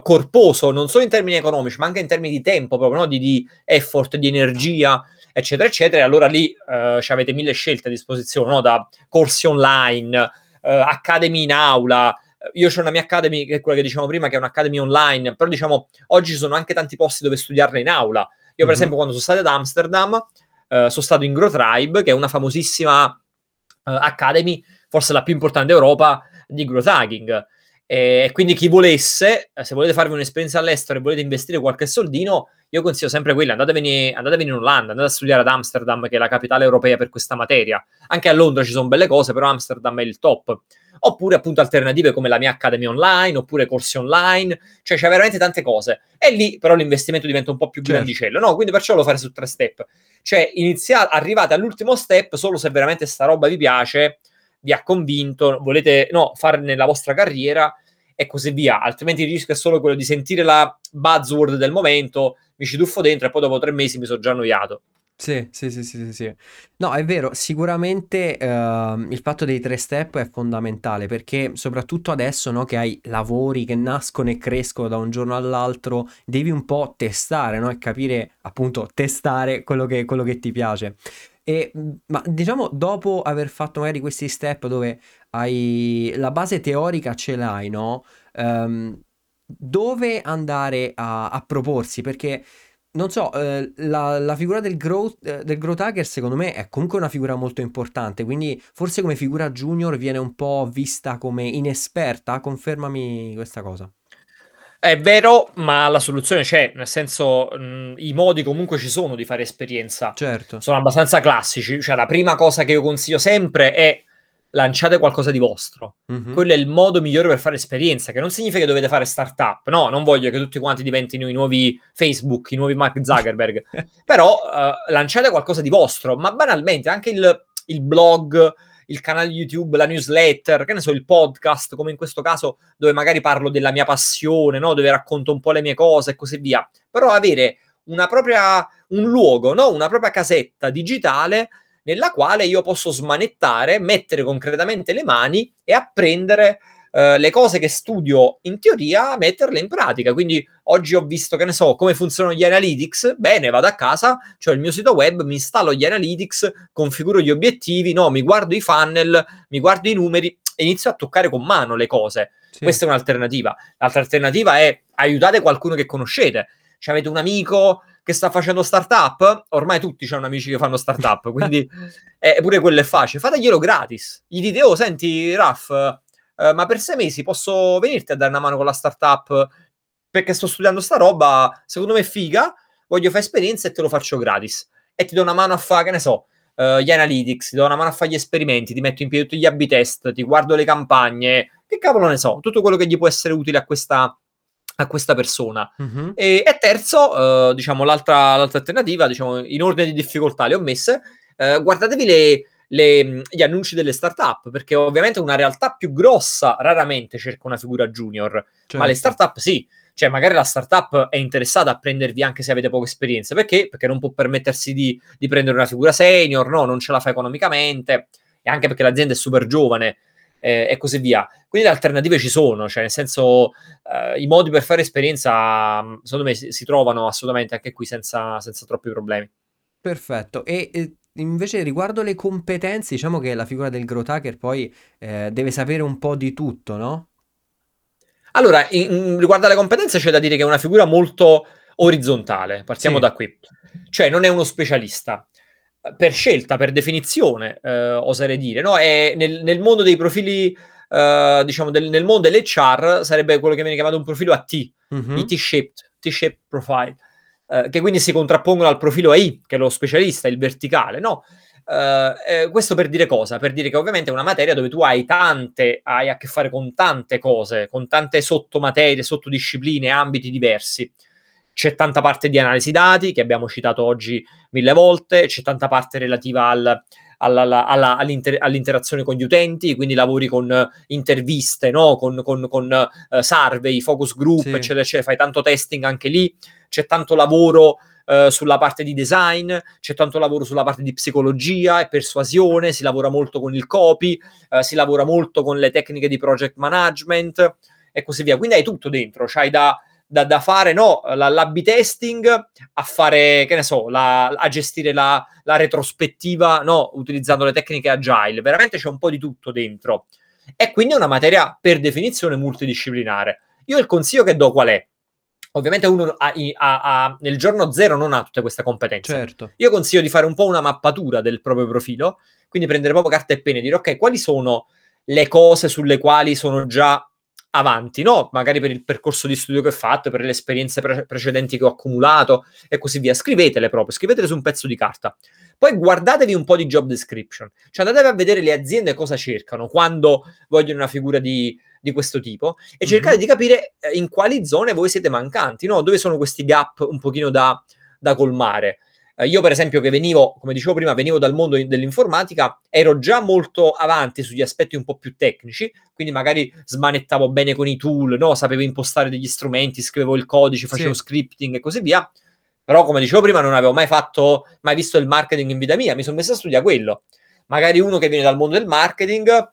corposo, non solo in termini economici ma anche in termini di tempo proprio, no? di effort, di energia, eccetera eccetera. E allora lì avete 1000 scelte a disposizione, no? Da corsi online, academy in aula. Io c'ho una mia academy, che è quella che dicevamo prima, che è un'academy online, però diciamo oggi ci sono anche tanti posti dove studiarla in aula. Io per esempio quando sono stato ad Amsterdam sono stato in Growth Tribe, che è una famosissima academy, forse la più importante d'Europa, di growth hacking. E quindi chi volesse, se volete farvi un'esperienza all'estero e volete investire qualche soldino, io consiglio sempre quella, andatevene in Olanda, andate a studiare ad Amsterdam, che è la capitale europea per questa materia. Anche a Londra ci sono belle cose, però Amsterdam è il top. Oppure appunto alternative come la mia Academy online, oppure corsi online, cioè c'è veramente tante cose. E lì però l'investimento diventa un po' più grandicello, no? Quindi perciò lo fare su 3 step. Cioè arrivate all'ultimo step solo se veramente sta roba vi piace, vi ha convinto, volete fare nella vostra carriera e così via. Altrimenti il rischio è solo quello di sentire la buzzword del momento, mi ci tuffo dentro e poi dopo 3 mesi mi sono già annoiato. Sì. No, è vero, sicuramente il fatto dei 3 step è fondamentale, perché soprattutto adesso, no, che hai lavori che nascono e crescono da un giorno all'altro, devi un po' testare, no? E capire, appunto, testare quello che ti piace. Ma diciamo, dopo aver fatto magari questi step dove hai la base teorica, ce l'hai, no? Dove andare a proporsi? Perché non so, la figura del growth hacker secondo me è comunque una figura molto importante, quindi forse come figura junior viene un po' vista come inesperta. Confermami questa cosa. È vero, ma la soluzione c'è, nel senso i modi comunque ci sono di fare esperienza. Certo. Sono abbastanza classici, cioè la prima cosa che io consiglio sempre è lanciate qualcosa di vostro. Quello è il modo migliore per fare esperienza, che non significa che dovete fare startup, no, non voglio che tutti quanti diventino i nuovi Facebook, i nuovi Mark Zuckerberg, però lanciate qualcosa di vostro, ma banalmente anche il blog, il canale YouTube, la newsletter, che ne so, il podcast, come in questo caso, dove magari parlo della mia passione, no? Dove racconto un po' le mie cose e così via. Però avere un luogo, no? Una propria casetta digitale nella quale io posso smanettare, mettere concretamente le mani e apprendere le cose che studio in teoria, metterle in pratica. Quindi oggi ho visto, che ne so, come funzionano gli analytics. Bene, vado a casa, cioè il mio sito web, mi installo gli analytics, configuro gli obiettivi, no, mi guardo i funnel, mi guardo i numeri e inizio a toccare con mano le cose. Sì. Questa è un'alternativa. L'altra alternativa è aiutate qualcuno che conoscete. Cioè, avete un amico che sta facendo startup? Ormai tutti hanno amici che fanno startup, quindi pure quello è facile. Fateglielo gratis. Gli dite, oh, senti, Raf, ma per 6 mesi posso venirti a dare una mano con la startup perché sto studiando sta roba, secondo me è figa, voglio fare esperienza e te lo faccio gratis. E ti do una mano a fare, che ne so, gli analytics, ti do una mano a fare gli esperimenti, ti metto in piedi tutti gli A/B test, ti guardo le campagne, che cavolo ne so, tutto quello che gli può essere utile a questa a questa persona. Uh-huh. E terzo, diciamo, l'altra alternativa, diciamo, in ordine di difficoltà le ho messe, guardatevi gli annunci delle startup, perché ovviamente una realtà più grossa raramente cerca una figura junior, certo. Ma le startup sì, cioè magari la startup è interessata a prendervi anche se avete poca esperienza, perché non può permettersi di prendere una figura senior, no, non ce la fa economicamente, e anche perché l'azienda è super giovane, e così via. Quindi le alternative ci sono, cioè nel senso, i modi per fare esperienza secondo me si trovano assolutamente anche qui senza troppi problemi. Perfetto. E invece riguardo le competenze, diciamo che la figura del growth hacker poi deve sapere un po' di tutto, no? Allora, riguardo alle competenze c'è da dire che è una figura molto orizzontale, partiamo da qui. Cioè non è uno specialista, per scelta, per definizione, oserei dire, no? È nel mondo dei profili, diciamo, nel mondo dell'HR sarebbe quello che viene chiamato un profilo a T, mm-hmm. I T-shaped profile, che quindi si contrappongono al profilo AI, che è lo specialista, il verticale, no? Questo per dire cosa? Per dire che ovviamente è una materia dove tu hai a che fare con tante cose, con tante sottomaterie, sottodiscipline, ambiti diversi. C'è tanta parte di analisi dati, che abbiamo citato oggi 1000 volte, c'è tanta parte relativa all'interazione con gli utenti, quindi lavori con interviste, no? con survey, focus group, eccetera, eccetera. Fai tanto testing anche lì, c'è tanto lavoro sulla parte di design, c'è tanto lavoro sulla parte di psicologia e persuasione, si lavora molto con il copy, si lavora molto con le tecniche di project management e così via. Quindi hai tutto dentro, c'hai da fare, no, l'A/B testing, a fare, che ne so, a gestire la retrospettiva, no, utilizzando le tecniche agile. Veramente c'è un po' di tutto dentro. E quindi è una materia per definizione multidisciplinare. Io il consiglio che do qual è? Ovviamente uno nel giorno zero non ha tutte queste competenze. Certo. Io consiglio di fare un po' una mappatura del proprio profilo, quindi prendere proprio carta e penna e dire, ok, quali sono le cose sulle quali sono già avanti, no? Magari per il percorso di studio che ho fatto, per le esperienze precedenti che ho accumulato e così via. Scrivetele su un pezzo di carta. Poi guardatevi un po' di job description, cioè andatevi a vedere le aziende cosa cercano quando vogliono una figura di questo tipo e cercate di capire in quali zone voi siete mancanti, no? Dove sono questi gap un pochino da colmare. Io per esempio, che venivo, come dicevo prima, dal mondo dell'informatica, ero già molto avanti sugli aspetti un po' più tecnici, quindi magari smanettavo bene con i tool, no? Sapevo impostare degli strumenti, scrivevo il codice, facevo scripting e così via, però come dicevo prima non avevo mai visto il marketing in vita mia, mi sono messo a studiare quello. Magari uno che viene dal mondo del marketing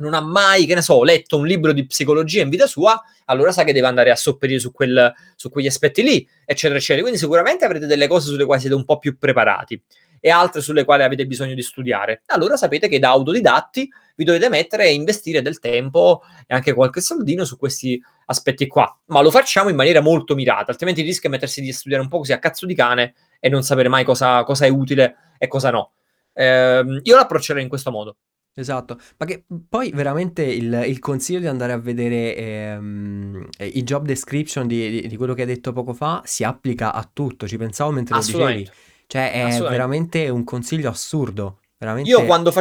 non ha mai, che ne so, letto un libro di psicologia in vita sua, allora sa che deve andare a sopperire su quegli aspetti lì, eccetera, eccetera. Quindi sicuramente avrete delle cose sulle quali siete un po' più preparati e altre sulle quali avete bisogno di studiare. Allora sapete che da autodidatti vi dovete mettere e investire del tempo e anche qualche soldino su questi aspetti qua. Ma lo facciamo in maniera molto mirata, altrimenti rischia di mettersi di studiare un po' così a cazzo di cane e non sapere mai cosa è utile e cosa no. Io lo approccerei in questo modo. Esatto, ma che poi veramente il consiglio di andare a vedere i job description di quello che hai detto poco fa si applica a tutto, ci pensavo mentre lo dicevi, cioè è veramente un consiglio assurdo, veramente. Io quando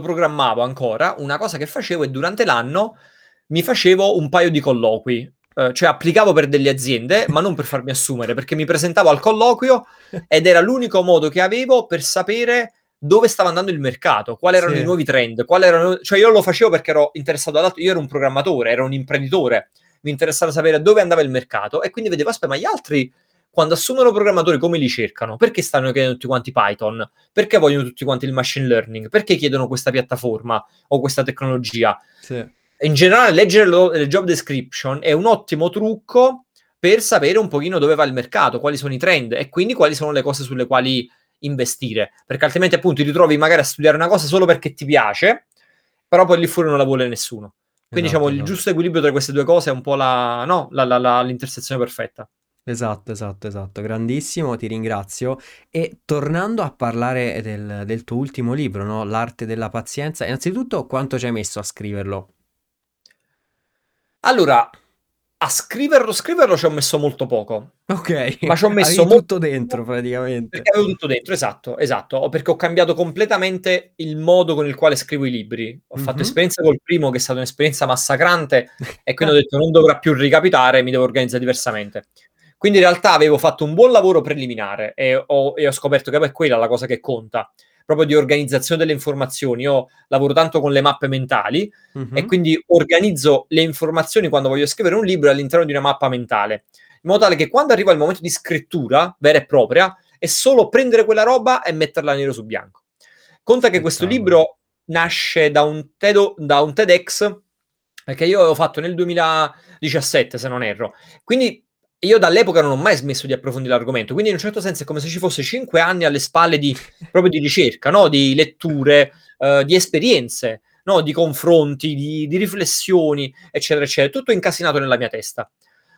programmavo ancora, una cosa che facevo è durante l'anno mi facevo un paio di colloqui, cioè applicavo per delle aziende ma non per farmi assumere, perché mi presentavo al colloquio ed era l'unico modo che avevo per sapere dove stava andando il mercato, quali erano i nuovi trend, cioè io lo facevo perché ero interessato all'altro, io ero un programmatore, ero un imprenditore, mi interessava sapere dove andava il mercato e quindi vedevo, aspetta, ma gli altri quando assumono programmatori come li cercano? Perché stanno chiedendo tutti quanti Python? Perché vogliono tutti quanti il machine learning? Perché chiedono questa piattaforma o questa tecnologia? Sì. In generale leggere le job description è un ottimo trucco per sapere un pochino dove va il mercato, quali sono i trend e quindi quali sono le cose sulle quali investire, perché altrimenti appunto ti ritrovi magari a studiare una cosa solo perché ti piace, però poi lì fuori non la vuole nessuno. Quindi esatto, diciamo il giusto equilibrio tra queste due cose è un po' l'intersezione perfetta. Esatto, grandissimo, ti ringrazio. E tornando a parlare del tuo ultimo libro, no? L'arte della pazienza, innanzitutto quanto ci hai messo a scriverlo? Allora, A scriverlo ci ho messo molto poco. Ok, ma ci ho messo molto dentro praticamente. Perché avevo tutto dentro, esatto. Perché ho cambiato completamente il modo con il quale scrivo i libri. Ho fatto esperienza col primo, che è stata un'esperienza massacrante, e quindi ho detto non dovrà più ricapitare, mi devo organizzare diversamente. Quindi in realtà avevo fatto un buon lavoro preliminare e ho scoperto che è quella la cosa che conta, proprio di organizzazione delle informazioni. Io lavoro tanto con le mappe mentali e quindi organizzo le informazioni quando voglio scrivere un libro all'interno di una mappa mentale, in modo tale che quando arriva il momento di scrittura vera e propria è solo prendere quella roba e metterla nero su bianco. Conta che questo libro nasce da un TEDx, perché io avevo fatto nel 2017, se non erro. Quindi io dall'epoca non ho mai smesso di approfondire l'argomento, quindi in un certo senso è come se ci fosse 5 anni alle spalle di ricerca, no? Di letture, di esperienze, no? Di confronti, di riflessioni, eccetera, eccetera. Tutto incasinato nella mia testa.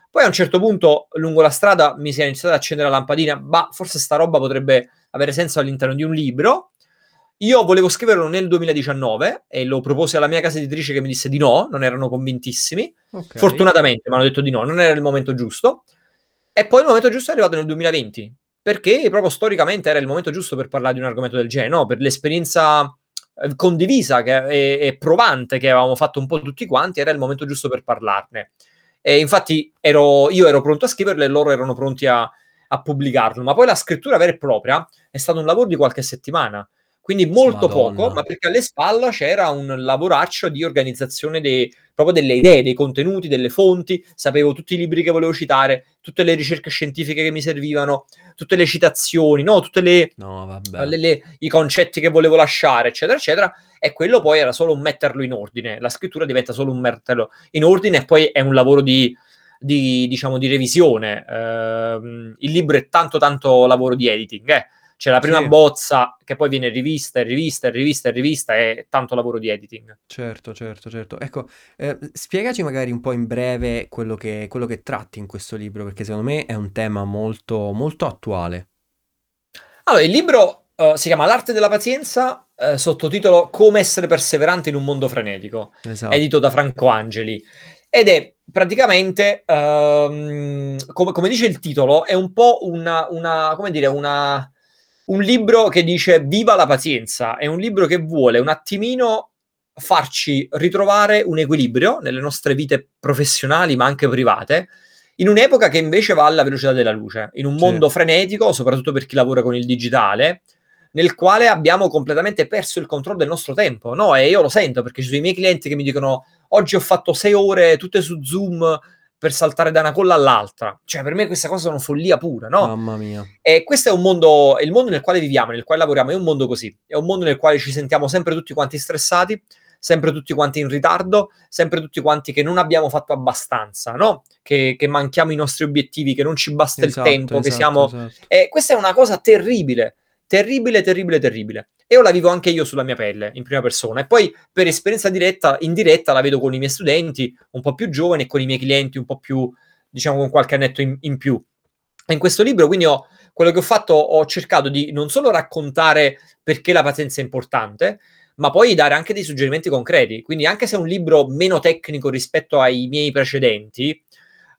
Poi a un certo punto, lungo la strada, mi si è iniziata ad accendere la lampadina, forse sta roba potrebbe avere senso all'interno di un libro. Io volevo scriverlo nel 2019 e lo proposi alla mia casa editrice, che mi disse di no, non erano convintissimi. Okay. Fortunatamente mi hanno detto di no, non era il momento giusto. E poi il momento giusto è arrivato nel 2020, perché proprio storicamente era il momento giusto per parlare di un argomento del genere, no? Per l'esperienza condivisa e provante che avevamo fatto un po' tutti quanti, era il momento giusto per parlarne. E infatti io ero pronto a scriverlo e loro erano pronti a pubblicarlo. Ma poi la scrittura vera e propria è stato un lavoro di qualche settimana. Quindi molto poco, ma perché alle spalle c'era un lavoraccio di organizzazione proprio delle idee, dei contenuti, delle fonti. Sapevo tutti i libri che volevo citare, tutte le ricerche scientifiche che mi servivano, tutte le citazioni, no? Tutte i concetti che volevo lasciare, eccetera, eccetera. E quello poi era solo un metterlo in ordine. La scrittura diventa solo un metterlo in ordine e poi è un lavoro di revisione. Il libro è tanto lavoro di editing, C'è la prima bozza che poi viene rivista e tanto lavoro di editing. Certo. Ecco, spiegaci magari un po' in breve quello che tratti in questo libro, perché secondo me è un tema molto, molto attuale. Allora, il libro si chiama L'arte della pazienza, sottotitolo Come essere perseverante in un mondo frenetico, edito da Franco Angeli. Ed è praticamente, come dice il titolo, è un po' un libro che dice viva la pazienza. È un libro che vuole un attimino farci ritrovare un equilibrio nelle nostre vite professionali ma anche private, in un'epoca che invece va alla velocità della luce, in un mondo frenetico, soprattutto per chi lavora con il digitale, nel quale abbiamo completamente perso il controllo del nostro tempo, no? E io lo sento, perché ci sono i miei clienti che mi dicono oggi ho fatto 6 ore tutte su Zoom per saltare da una colla all'altra. Cioè, per me questa cosa è una follia pura, no? Mamma mia. E questo è un mondo, è il mondo nel quale viviamo, nel quale lavoriamo, è un mondo così. È un mondo nel quale ci sentiamo sempre tutti quanti stressati, sempre tutti quanti in ritardo, sempre tutti quanti che non abbiamo fatto abbastanza, no? Che manchiamo i nostri obiettivi, che non ci basta il tempo, che siamo... Esatto. E questa è una cosa terribile. E io la vivo anche io sulla mia pelle, in prima persona. E poi per esperienza diretta, indiretta, la vedo con i miei studenti un po' più giovani e con i miei clienti un po' più, diciamo, con qualche annetto in più. E in questo libro, quindi, ho cercato di non solo raccontare perché la pazienza è importante, ma poi dare anche dei suggerimenti concreti. Quindi anche se è un libro meno tecnico rispetto ai miei precedenti,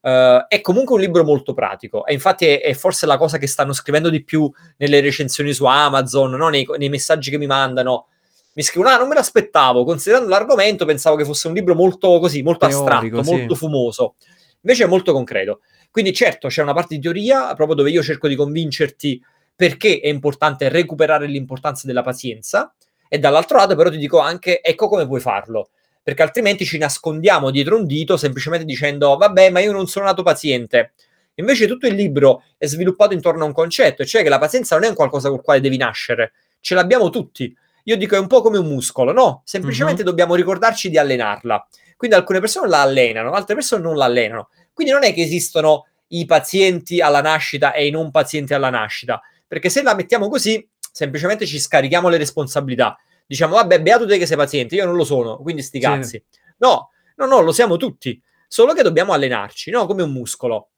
è comunque un libro molto pratico, e infatti è forse la cosa che stanno scrivendo di più nelle recensioni su Amazon, no? nei messaggi che mi mandano, mi scrivono: non me l'aspettavo, considerando l'argomento pensavo che fosse un libro molto così, molto astratto, molto fumoso, invece è molto concreto. Quindi certo c'è una parte di teoria, proprio dove io cerco di convincerti perché è importante recuperare l'importanza della pazienza, e dall'altro lato però ti dico anche ecco come puoi farlo, perché altrimenti ci nascondiamo dietro un dito semplicemente dicendo vabbè, ma io non sono nato paziente. Invece tutto il libro è sviluppato intorno a un concetto, cioè che la pazienza non è un qualcosa col quale devi nascere, ce l'abbiamo tutti. Io dico è un po' come un muscolo, no? Semplicemente dobbiamo ricordarci di allenarla. Quindi alcune persone la allenano, altre persone non la allenano. Quindi non è che esistono i pazienti alla nascita e i non pazienti alla nascita, perché se la mettiamo così semplicemente ci scarichiamo le responsabilità. Diciamo, vabbè, beato te che sei paziente, io non lo sono, quindi sti cazzi. No, lo siamo tutti, solo che dobbiamo allenarci, no? Come un muscolo.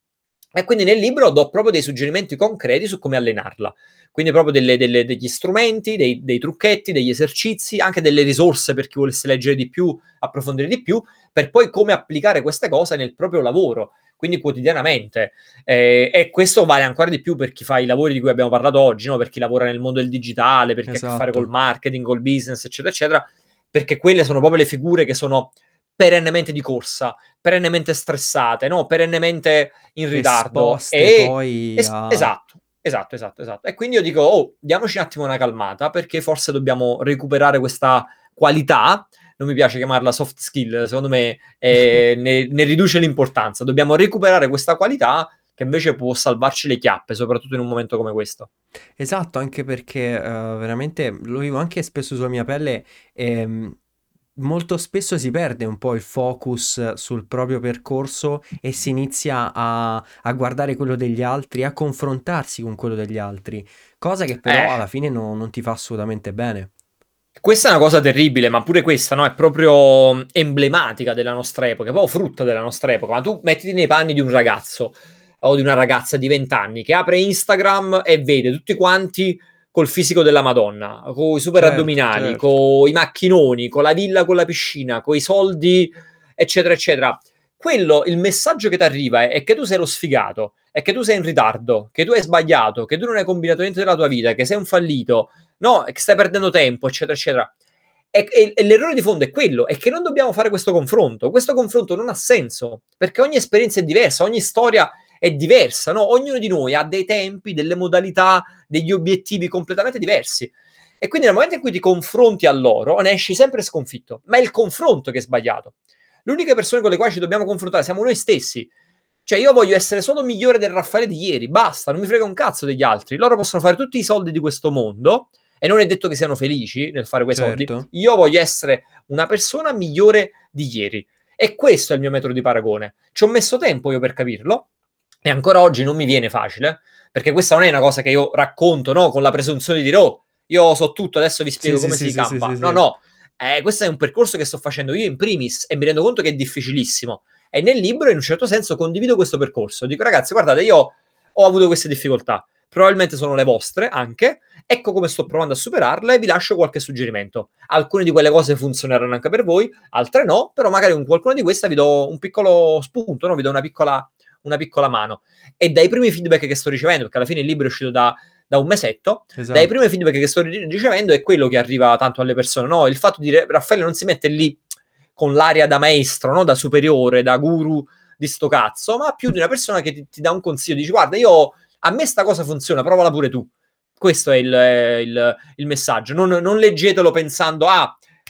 E quindi nel libro do proprio dei suggerimenti concreti su come allenarla, quindi proprio degli strumenti, dei trucchetti, degli esercizi, anche delle risorse per chi volesse leggere di più, approfondire di più, per poi come applicare queste cose nel proprio lavoro, quindi quotidianamente. E questo vale ancora di più per chi fa i lavori di cui abbiamo parlato oggi, no? Per chi lavora nel mondo del digitale, per chi ha a che fare col marketing, col business, eccetera, eccetera, perché quelle sono proprio le figure che sono perennemente di corsa, perennemente stressate, no? Perennemente in ritardo. Esatto. E quindi io dico, diamoci un attimo una calmata, perché forse dobbiamo recuperare questa qualità. Non mi piace chiamarla soft skill, secondo me ne riduce l'importanza. Dobbiamo recuperare questa qualità che invece può salvarci le chiappe, soprattutto in un momento come questo. Esatto, anche perché veramente lo vivo anche spesso sulla mia pelle. Molto spesso si perde un po' il focus sul proprio percorso e si inizia a guardare quello degli altri, a confrontarsi con quello degli altri, cosa che però alla fine non ti fa assolutamente bene. Questa è una cosa terribile, ma pure questa, no, è proprio emblematica della nostra epoca, proprio frutta della nostra epoca. Ma tu mettiti nei panni di un ragazzo o di una ragazza di 20 anni che apre Instagram e vede tutti quanti col fisico della Madonna, con i super addominali, con i macchinoni, con la villa, con la piscina, con i soldi, eccetera, eccetera. Quello, il messaggio che ti arriva è che tu sei lo sfigato, è che tu sei in ritardo, che tu hai sbagliato, che tu non hai combinato niente della tua vita, che sei un fallito, no, che stai perdendo tempo, eccetera, eccetera. E l'errore di fondo è quello, è che non dobbiamo fare questo confronto. Questo confronto non ha senso, perché ogni esperienza è diversa, ogni storia è diversa, no? Ognuno di noi ha dei tempi, delle modalità, degli obiettivi completamente diversi. E quindi nel momento in cui ti confronti a loro, ne esci sempre sconfitto. Ma è il confronto che è sbagliato. Le uniche persone con le quali ci dobbiamo confrontare siamo noi stessi. Cioè, io voglio essere solo migliore del Raffaele di ieri, basta, non mi frega un cazzo degli altri. Loro possono fare tutti i soldi di questo mondo e non è detto che siano felici nel fare quei soldi. Io voglio essere una persona migliore di ieri. E questo è il mio metro di paragone. Ci ho messo tempo io per capirlo. E ancora oggi non mi viene facile, perché questa non è una cosa che io racconto, no? Con la presunzione di dire, io so tutto, adesso vi spiego come si campa. Questo è un percorso che sto facendo io in primis e mi rendo conto che è difficilissimo. E nel libro, in un certo senso, condivido questo percorso. Dico, ragazzi, guardate, io ho avuto queste difficoltà. Probabilmente sono le vostre anche. Ecco come sto provando a superarle e vi lascio qualche suggerimento. Alcune di quelle cose funzioneranno anche per voi, altre no, però magari con qualcuna di queste vi do un piccolo spunto, no? Vi do una piccola mano. E dai primi feedback che sto ricevendo, perché alla fine il libro è uscito da un mesetto, dai primi feedback che sto ricevendo è quello che arriva tanto alle persone, no? Il fatto di Raffaele non si mette lì con l'aria da maestro, no? Da superiore, da guru di sto cazzo, ma più di una persona che ti dà un consiglio, dici, guarda, a me sta cosa funziona, provala pure tu. Questo è il messaggio. Non leggetelo pensando,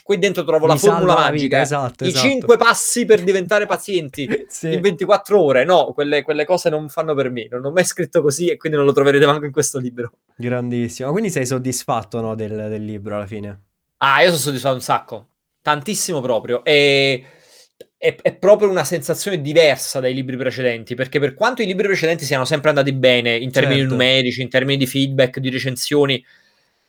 qui dentro trovo la formula magica, esatto. 5 passi per diventare pazienti in 24 ore, no, quelle cose non fanno per me, non ho mai scritto così e quindi non lo troverete manco in questo libro. Grandissimo, quindi sei soddisfatto, no, del libro alla fine? Io sono soddisfatto un sacco, tantissimo proprio, e è proprio una sensazione diversa dai libri precedenti, perché per quanto i libri precedenti siano sempre andati bene in termini numerici, in termini di feedback, di recensioni,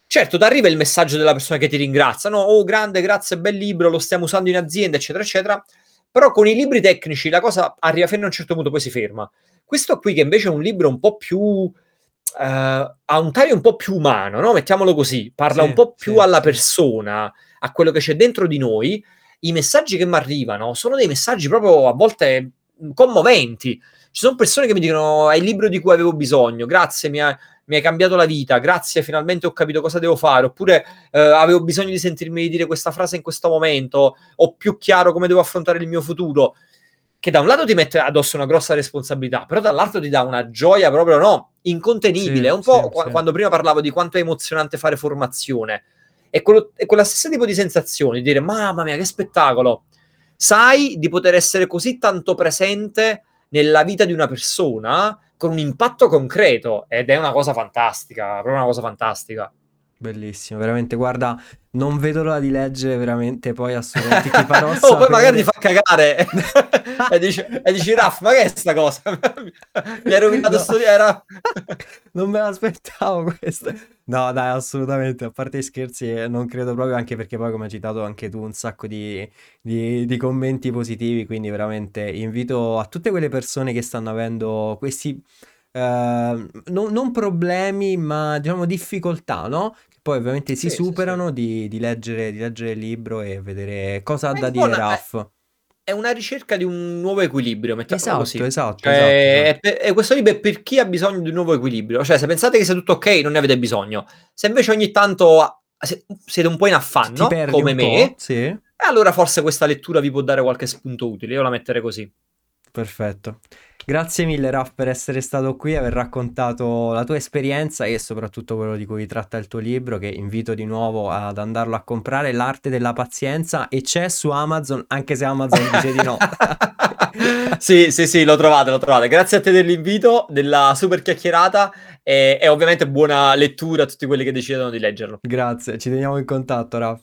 certo, ti arriva il messaggio della persona che ti ringrazia, no? Grande, grazie, bel libro, lo stiamo usando in azienda, eccetera, eccetera. Però con i libri tecnici la cosa arriva fino a un certo punto, poi si ferma. Questo qui, che invece è un libro un po' più ha un taglio un po' più umano, no? Mettiamolo così, parla un po' più alla persona, a quello che c'è dentro di noi. I messaggi che mi arrivano sono dei messaggi proprio a volte commoventi. Ci sono persone che mi dicono, è il libro di cui avevo bisogno, grazie, mi hai cambiato la vita, grazie, finalmente ho capito cosa devo fare, oppure avevo bisogno di sentirmi dire questa frase in questo momento, ho più chiaro come devo affrontare il mio futuro, che da un lato ti mette addosso una grossa responsabilità, però dall'altro ti dà una gioia proprio incontenibile, un po' quando prima parlavo di quanto è emozionante fare formazione, è quella stessa tipo di sensazione, di dire mamma mia che spettacolo, sai di poter essere così tanto presente nella vita di una persona con un impatto concreto, ed è una cosa fantastica, proprio una cosa fantastica. Bellissimo, veramente, guarda, Non vedo l'ora di leggere veramente poi assolutamente chi Parozza. Oh, poi magari ti fa cagare e dici Raff, ma che è sta cosa? Mi hai rovinato studiare. Non me l'aspettavo questo. No dai, assolutamente, a parte i scherzi non credo proprio, anche perché poi, come hai citato anche tu, un sacco di commenti positivi, quindi veramente invito a tutte quelle persone che stanno avendo questi non problemi, ma diciamo difficoltà, no? Poi ovviamente si superano. Di leggere il libro e vedere cosa ha da dire Raff. È una ricerca di un nuovo equilibrio, mettiamo così. Esatto. E questo libro è per chi ha bisogno di un nuovo equilibrio. Cioè, se pensate che sia tutto ok, non ne avete bisogno. Se invece ogni tanto siete un po' in affanno, come me, sì, allora forse questa lettura vi può dare qualche spunto utile. Io la metterei così. Perfetto. Grazie mille Raf per essere stato qui, aver raccontato la tua esperienza e soprattutto quello di cui tratta il tuo libro, che invito di nuovo ad andarlo a comprare, L'arte della pazienza, e c'è su Amazon, anche se Amazon dice di no. Sì, lo trovate. Grazie a te dell'invito, della super chiacchierata e ovviamente buona lettura a tutti quelli che decidono di leggerlo. Grazie, ci teniamo in contatto Raf.